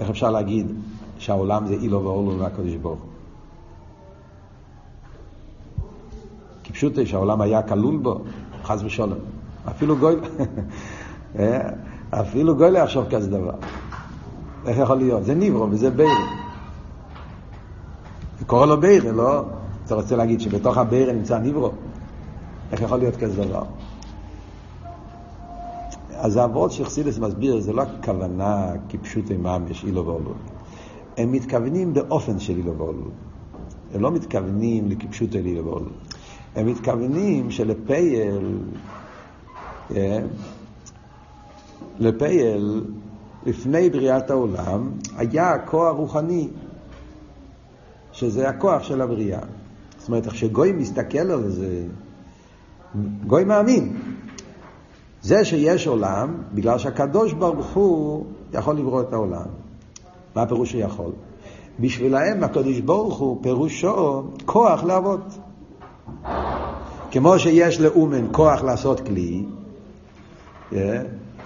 איך אפשר להגיד שהעולם זה אילו ואולו והקדוש ברוך הוא? כפשוטה שהעולם היה כלול בו, חס ושלום. אפילו גוי... אפילו גוי לחשוב כזה דבר. איך יכול להיות? זה נברא וזה בירה. זה קורא לו בירה, לא? אתה רוצה להגיד שבתוך הבירה נמצא נברא? איך יכול להיות כזה דבר? אז העברות שחסידס מסביר, זה לא הכוונה כפשוט ממש אילו ואולו. הם מתכוונים באופן של אילו ואולו. הם לא מתכוונים לכפשוט אילו ואולו. הם מתכוונים שלפייל... לפייל, לפני בריאת העולם, היה הכוח רוחני, שזה הכוח של הבריאה. זאת אומרת, כשגוי מסתכל על זה, גוי מאמין. זה שיש עולם, בגלל שהקדוש ברוך הוא יכול לברוא את העולם. מה הפירוש שיכול? בשבילהם, הקדוש ברוך הוא פירושו כוח לעבוד. כמו שיש לאומן כוח לעשות כלי,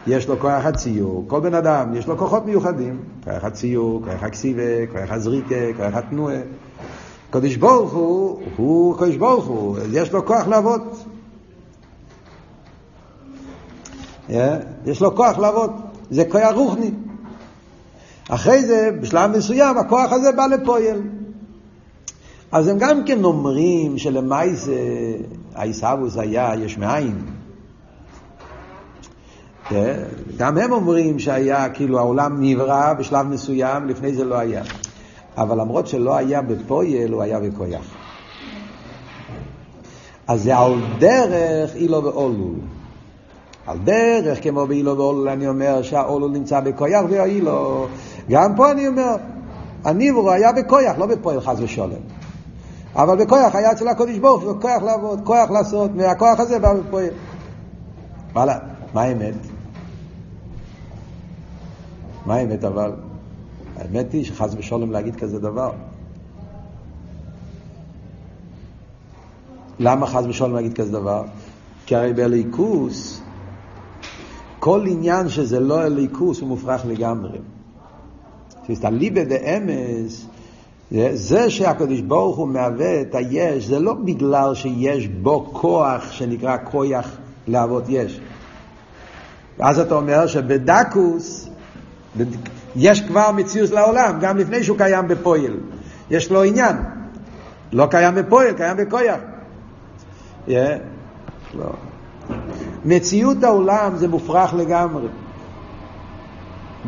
יש לו כוח הציור, כל בן אדם יש לו כוחות מיוחדים, כוח הציור, כוח הכסיבה, כוח הזריקה, כוח התנועה. קדוש ברוך הוא, הוא קדוש ברוך הוא, יש לו כוח לעבוד. יש לו כוח לעבוד, זה כוח רוחני. אחרי זה, בשלב מסוים, הכוח הזה בא לפועל. אז הם גם כן אומרים שלמעשה, הישאבוס היה יש מאין. גם הם אומרים שהיה, כאילו העולם נברא בשלב מסוים, לפני זה לא היה. אבל למרות שלא היה בפועל, הוא היה בכוח. אז זה על דרך אילו ואולו. על דרך, כמו באילו ואולו, אני אומר שהאולו נמצא בכוח והאילו. גם פה אני אומר, הנברא היה בכוח, לא בפועל חס ושלום. אבל בכוח היה אצל הקדוש ברוך הוא, כוח לעבוד, כוח לעשות, והכוח הזה בא בפועל. וואלה, מה האמת? מה האמת אבל? האמת היא שחס ושלום להגיד כזה דבר. למה חס ושלום להגיד כזה דבר? כי הרי בליכוס, כל עניין שזה לא הליכוס הוא מופרך לגמרי. שתליבה דאמס, זה שהקדוש ברוך הוא מהווה את היש, זה לא בגלל שיש בו כוח שנקרא כוח להוות יש. אז אתה אומר שבדקוס, יש כבר מציאות לעולם, גם לפני שהוא קיים בפועל. יש לו עניין. לא קיים בפועל, קיים בכוח. לא. מציאות העולם זה מופרך לגמרי.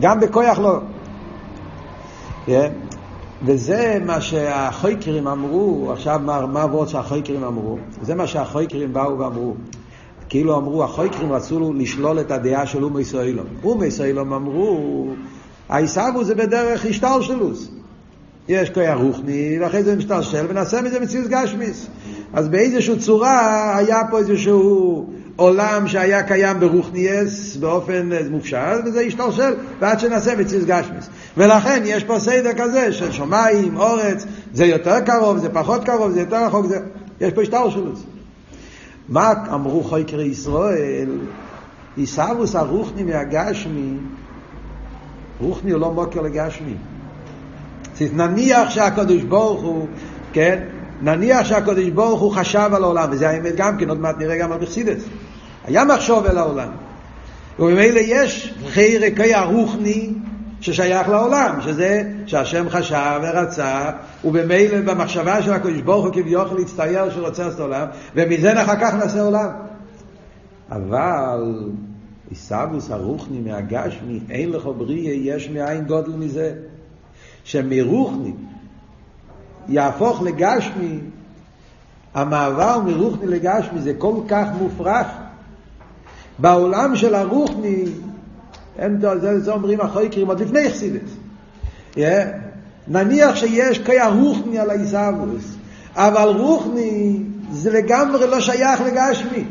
גם בכוח לא. וזה מה שהחוקרים אמרו, עכשיו מה עבוד שהחוקרים אמרו? זה מה שהחוקרים באו ואמרו. כאילו אמרו, החוקרים רצו לשלול את הדעה של אומה ישראלום. אומה ישראלום אמרו, הישאבוס זה בדרך השתלשלות. יש כוח רוחני, ואחרי זה משתרשל, ונעשה מזה מציאות גשמיס. אז באיזושהי צורה היה פה איזשהו עולם שהיה קיים ברוחניאס באופן מופשט, וזה השתרשל, ועד שנעשה מציאות גשמיס. ולכן יש פה סדר כזה של שומיים, אורץ, זה יותר קרוב, זה פחות קרוב, זה יותר רחוק, זה... יש פה השתרשלות. מה אמרו חוקרי ישראל? איסאווס הרוחני מהגשמי, רוחני הוא לא מוקר לגשמי. נניח שהקדוש ברוך הוא, כן? נניח שהקדוש ברוך הוא חשב על העולם, וזה האמת גם כן, עוד מעט נראה גם על מחסידס. היה מחשוב על העולם. ובמילא יש חיירקי הרוחני ששייך לעולם, שזה שהשם חשב ורצה, ובמילא במחשבה של הקדוש ברוך הוא כביכול להצטייר שרצה את העולם, ומזה אחר כך נעשה עולם. אבל איסאווס הרוחני מהגשמי, אין לך בריא, יש מאין גודל מזה. שמרוחני יהפוך לגשמי, המעבר מרוחני לגשמי זה כל כך מופרך. בעולם של הרוחני, זה אומרים החוקרים עוד לפני חסידות, נניח שיש כוח רוחני על האיסאווס, אבל רוחני זה לגמרי לא שייך לגשמי.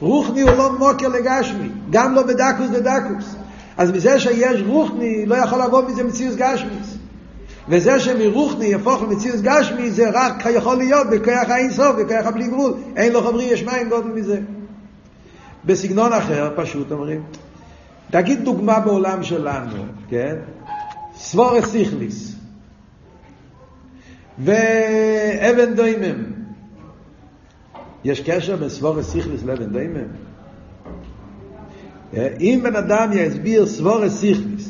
רוחני הוא לא מוקר לגשמי, גם לא בדקוס דדקוס. אז מזה שיש רוחני לא יכול לבוא מזה מציאות גשמיס. וזה שמרוחני יהפוך למציאות גשמי, זה רק יכול להיות בכוח האינסוף, בכוח הבלי גבול. אין לו חומרי, יש מאין גודל מזה. בסגנון אחר, פשוט אומרים, תגיד דוגמה בעולם שלנו, כן? סבורך סיכליס. ואבן דוימם. יש קשר בין סבורך סיכליס לאבן דוימם? אם בן אדם יסביר סבורת סיכליס,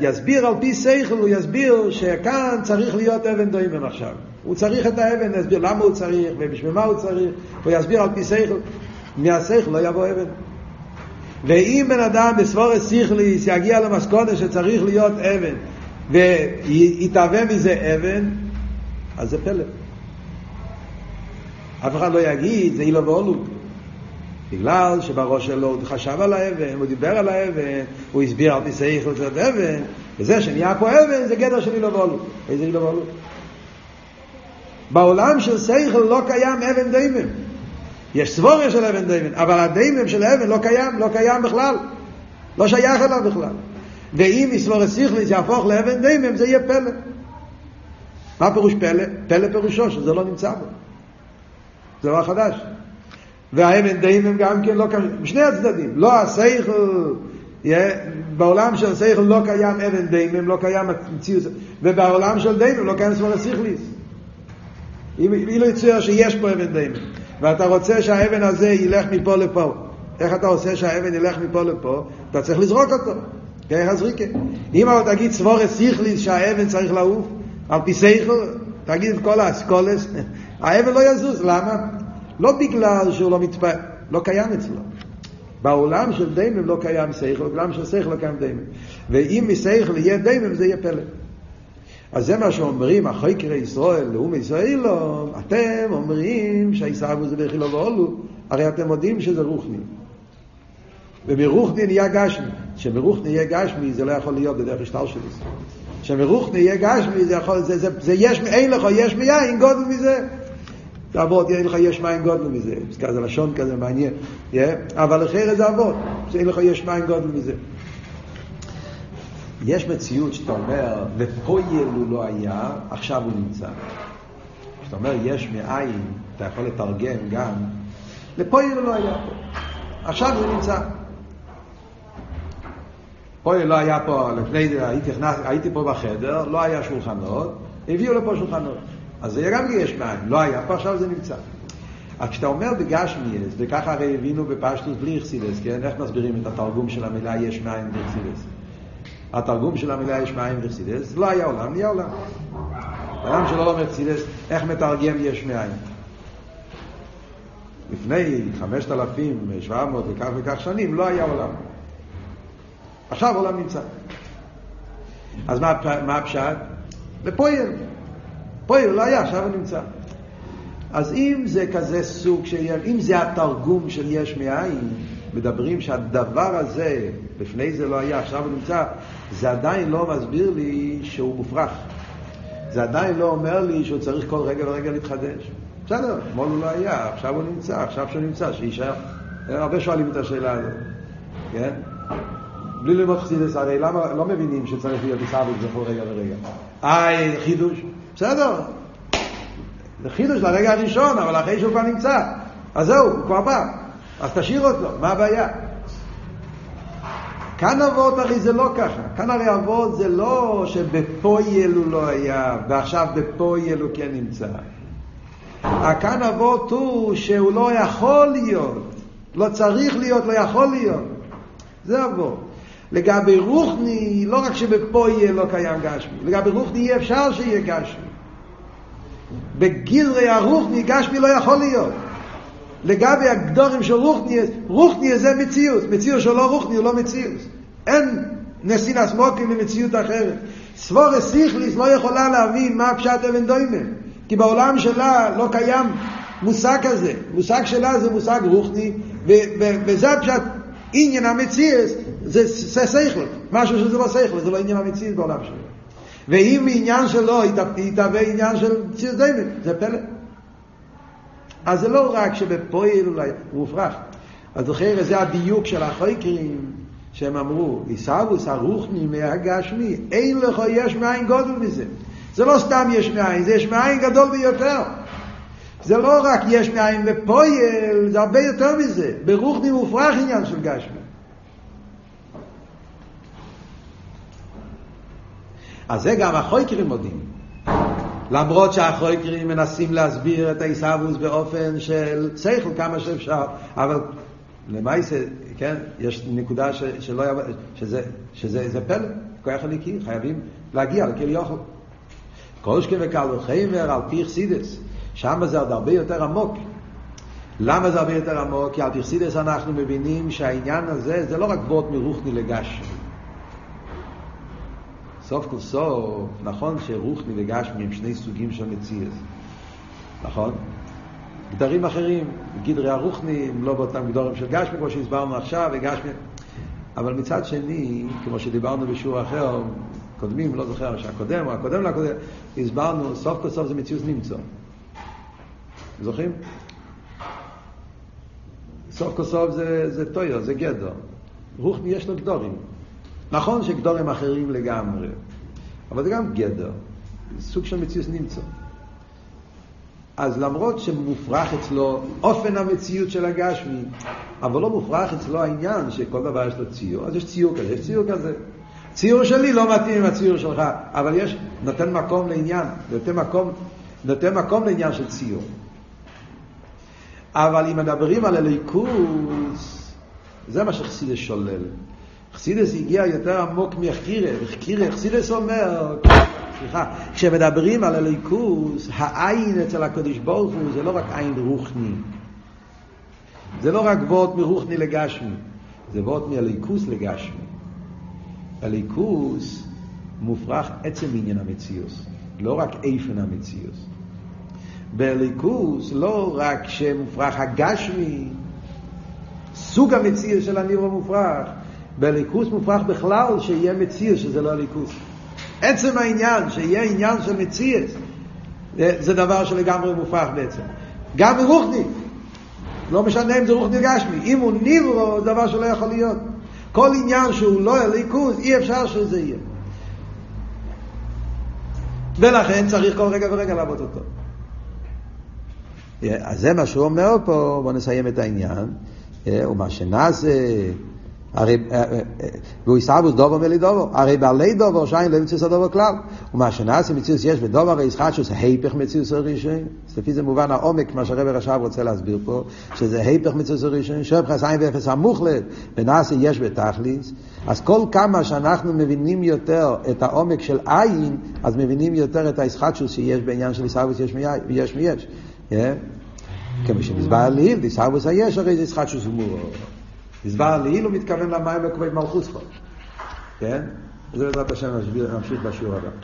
יסביר על פי שכל, הוא יסביר שכאן צריך להיות אבן דוימם עכשיו. הוא צריך את האבן, יסביר למה הוא צריך ובשביל מה הוא צריך, הוא יסביר על פי שכל, מהשכל לא יבוא אבן. ואם בן אדם בסבורת סיכליס יגיע למסקנה שצריך להיות אבן, ויתהווה מזה אבן, אז זה פלא. אף אחד לא יגיד, זה אילו ואולו. בגלל שבראש שלו הוא חשב על האבן, הוא דיבר על האבן, הוא הסביר על פיסאיך לצאת אבן, וזה שנהיה פה אבן זה גדר של אילו ואולו. איזה אילו ואולו? בעולם של שכל לא קיים אבן דיימם. יש סבוריה של אבן דיימם, אבל הדיימם של האבן לא קיים, לא קיים בכלל. לא שייך אליו בכלל. ואם יסבור הסיכליס יהפוך לאבן דיימם, זה יהיה פלא. מה פירוש פלא? פלא פירושו שזה לא נמצא בו. זה דבר חדש. והאבן דיימם גם כן לא קיים, בשני הצדדים, לא השכל, בעולם של השכל לא קיים אבן דיימם, לא קיים מציאות, ובעולם של דיימם לא קיים סבורת סיכליס. אילו יצויר שיש פה אבן דיימם, ואתה רוצה שהאבן הזה ילך מפה לפה, איך אתה עושה שהאבן ילך מפה לפה? אתה צריך לזרוק אותו, איך הזריקה? אם אתה תגיד סבורת סיכליס שהאבן צריך לעוף, על פי שכל, תגיד את כל האסכולס, האבן לא יזוז, למה? לא בגלל שהוא לא מתפעל, לא קיים אצלו. בעולם של דיימם לא קיים שכל, בעולם של שכל לא קיים דיימם. ואם משכל יהיה דיימם, זה יהיה פלא. אז זה מה שאומרים, החוקרי ישראל, לאום ישראל, אתם אומרים שהאיסאווס זה בחילה ואולו, הרי אתם יודעים שזה רוחני. ומרוחני נהיה גשמי. שמרוחני יהיה גשמי, זה לא יכול להיות בדרך השתלשלות. שמרוחני יהיה גשמי, זה יכול, זה יש מאין לך, יש מאין גודל מזה. זה עבוד, אין לך יש מאין גודל מזה, זה לשון כזה מעניין, אבל אחרי זה עבוד, אין לך יש מאין גודל מזה. יש מציאות שאתה אומר, ופה ילו לא היה, עכשיו הוא נמצא. שאתה אומר, יש מאין, אתה יכול לתרגם גם, לפה ילו לא היה פה, עכשיו הוא נמצא. פה ילו לא היה פה, לפני זה הייתי פה בחדר, לא היה שולחנות, הביאו לפה שולחנות. אז זה גם יש מאין, לא היה פה, עכשיו זה נמצא. אז כשאתה אומר בגשמיאס, וככה הרי הבינו בפשטוס בלי חסידס, כן? איך מסבירים את התרגום של המילה יש מאין וחסידס? התרגום של המילה יש מאין וחסידס, לא היה עולם, נהיה עולם. עולם שלא אומר חסידס, איך מתרגם יש מאין? לפני 5,700 וכך שנים לא היה עולם. עכשיו עולם נמצא. אז מה הפשט? לפועל. פה לא היה, עכשיו הוא נמצא. אז אם זה כזה סוג, אם זה התרגום של יש מאין, מדברים שהדבר הזה, לפני זה לא היה, עכשיו הוא נמצא, זה עדיין לא מסביר לי שהוא מופרך. זה עדיין לא אומר לי שהוא צריך כל רגע ורגע להתחדש. בסדר, מול הוא לא היה, עכשיו הוא נמצא, עכשיו שהוא נמצא, שישאר. הרבה שואלים את השאלה הזאת, כן? בלי ללמוד חסידות, הרי למה לא מבינים שצריך להיות יסעבוד בכל רגע ורגע? חידוש. בסדר. זה חידוש לרגע הראשון, אבל אחרי שהוא כבר נמצא. אז זהו, הוא כבר בא. אז תשאיר אותו, מה הבעיה? כאן אבות הרי זה לא ככה. כאן הרי אבות זה לא שבפויל הוא לא היה, ועכשיו בפויל הוא כן נמצא. כאן אבות הוא שהוא לא יכול להיות. לא צריך להיות, לא יכול להיות. זה אבות. לגבי רוחני, לא רק שבפויל לא קיים גשמי. לגבי רוחני יהיה אפשר שיהיה גשמי. בגילרי הרוחני גשמי לא יכול להיות. לגבי הגדורים של רוחני, רוחני זה מציאות. מציאות שלא רוחני הוא לא מציאות. אין נסין הסמוקים למציאות אחרת. סבור סיכליס לא יכולה להבין מה פשט אבן דוימן, כי בעולם שלה לא קיים מושג כזה. מושג שלה זה מושג רוחני, וזה פשט עניין המציאות. זה סיכלות, משהו שזה לא סיכלות, זה לא עניין המציאות בעולם שלה. ואם עניין שלו יתהווה עניין של מציאות דוימן, זה פלא. אז זה לא רק שבפועל אולי הוא הופרח. אז זוכר, זה הדיוק של החוקרים שהם אמרו, יסעבוס הרוחני מהגשמי, אין לך יש מאין גודל מזה. זה לא סתם יש מאין, זה יש מאין גדול ביותר. זה לא רק יש מאין בפועל, זה הרבה יותר מזה. ברוחני מופרח עניין של גשמי. אז זה גם החוקרים מודים. למרות שהחוקרים מנסים להסביר את ההתהוות באופן של שכל כמה שאפשר, אבל למעשה, כן, יש נקודה שלא יבוא, שזה פלא, כוח הליקי, חייבים להגיע לכל יוכל. כל שכם וקל וחמר על פי חסידס, שם זה עוד הרבה יותר עמוק. למה זה הרבה יותר עמוק? כי על פי חסידס אנחנו מבינים שהעניין הזה, זה לא רק בוט מרוחני לגשמי. סוף כל סוף, נכון שרוחני וגשמי הם שני סוגים של מציאות, נכון? גדרים אחרים, גדרי הרוחני הם לא באותם גדרים של גשמי, כמו שהסברנו עכשיו, וגשמי. אבל מצד שני, כמו שדיברנו בשיעור אחר, קודמים, לא זוכר, שהקודם או הקודם לקודם, הסברנו, סוף כל סוף זה מציאות נמצא. זוכרים? סוף כל סוף זה טויו, זה גדר. רוחני יש לו גדרים. נכון שגדורים אחרים לגמרי, אבל זה גם גדר, סוג של מציאות נמצא. אז למרות שמופרח אצלו אופן המציאות של הגשמי, אבל לא מופרח אצלו העניין שכל דבר יש לו ציור. אז יש ציור כזה, יש ציור כזה. ציור שלי לא מתאים עם הציור שלך, אבל יש, נותן מקום לעניין, נותן מקום לעניין של ציור. אבל אם מדברים על הליכוס, זה מה שחסיד שולל. חסידס הגיע יותר עמוק מהחירה, וחירה, חסידס אומר, כשמדברים על הליכוס, העין אצל הקדוש ברוך הוא זה לא רק עין רוחני. זה לא רק באות מרוחני לגשמי, זה באות מהליכוס לגשמי. הליכוס מופרח עצם עניין המציאוס, לא רק איפן המציאוס. בהליכוס לא רק שמופרח הגשמי, סוג המציאוס של הנירו מופרח, בליכוס מופרח בכלל שיהיה מציאות שזה לא ליכוס. עצם העניין, שיהיה עניין של מציאות, זה דבר שלגמרי מופרח בעצם. גם ברוחני. לא משנה אם זה רוחני גשמי. אם הוא ניברו, זה דבר שלא יכול להיות. כל עניין שהוא לא ליכוס, אי אפשר שזה יהיה. ולכן צריך כל רגע ורגע לעבוד אותו. אז זה מה שהוא אומר פה, בוא נסיים את העניין. ומה שנעשה... והוא יסעבוס דובר מלי דובר, הרי בעלי דובר שאין לא מציאוס הדובר כלל, ומה שנעשה מציאוס יש בדובר הרי ישחדשוס היפך מציאוס הראשון. לפי זה מובן העומק מה שהרב הרשב רוצה להסביר פה, שזה היפך מציאוס הראשון, שבחס עין ואפס המוחלט ונעשה יש בתכליס. אז כל כמה שאנחנו מבינים יותר את העומק של עין, אז מבינים יותר את הישחדשוס שיש בעניין של יסעבוס יש מיש, כמו שמסבר להיל יסעבוס היש הרי ישחדשוס ומורו הסבר לי, אילו מתכוון למים לקבל מלכוסך. כן? זה בעזרת השם, נמשיך בשיעור הבא.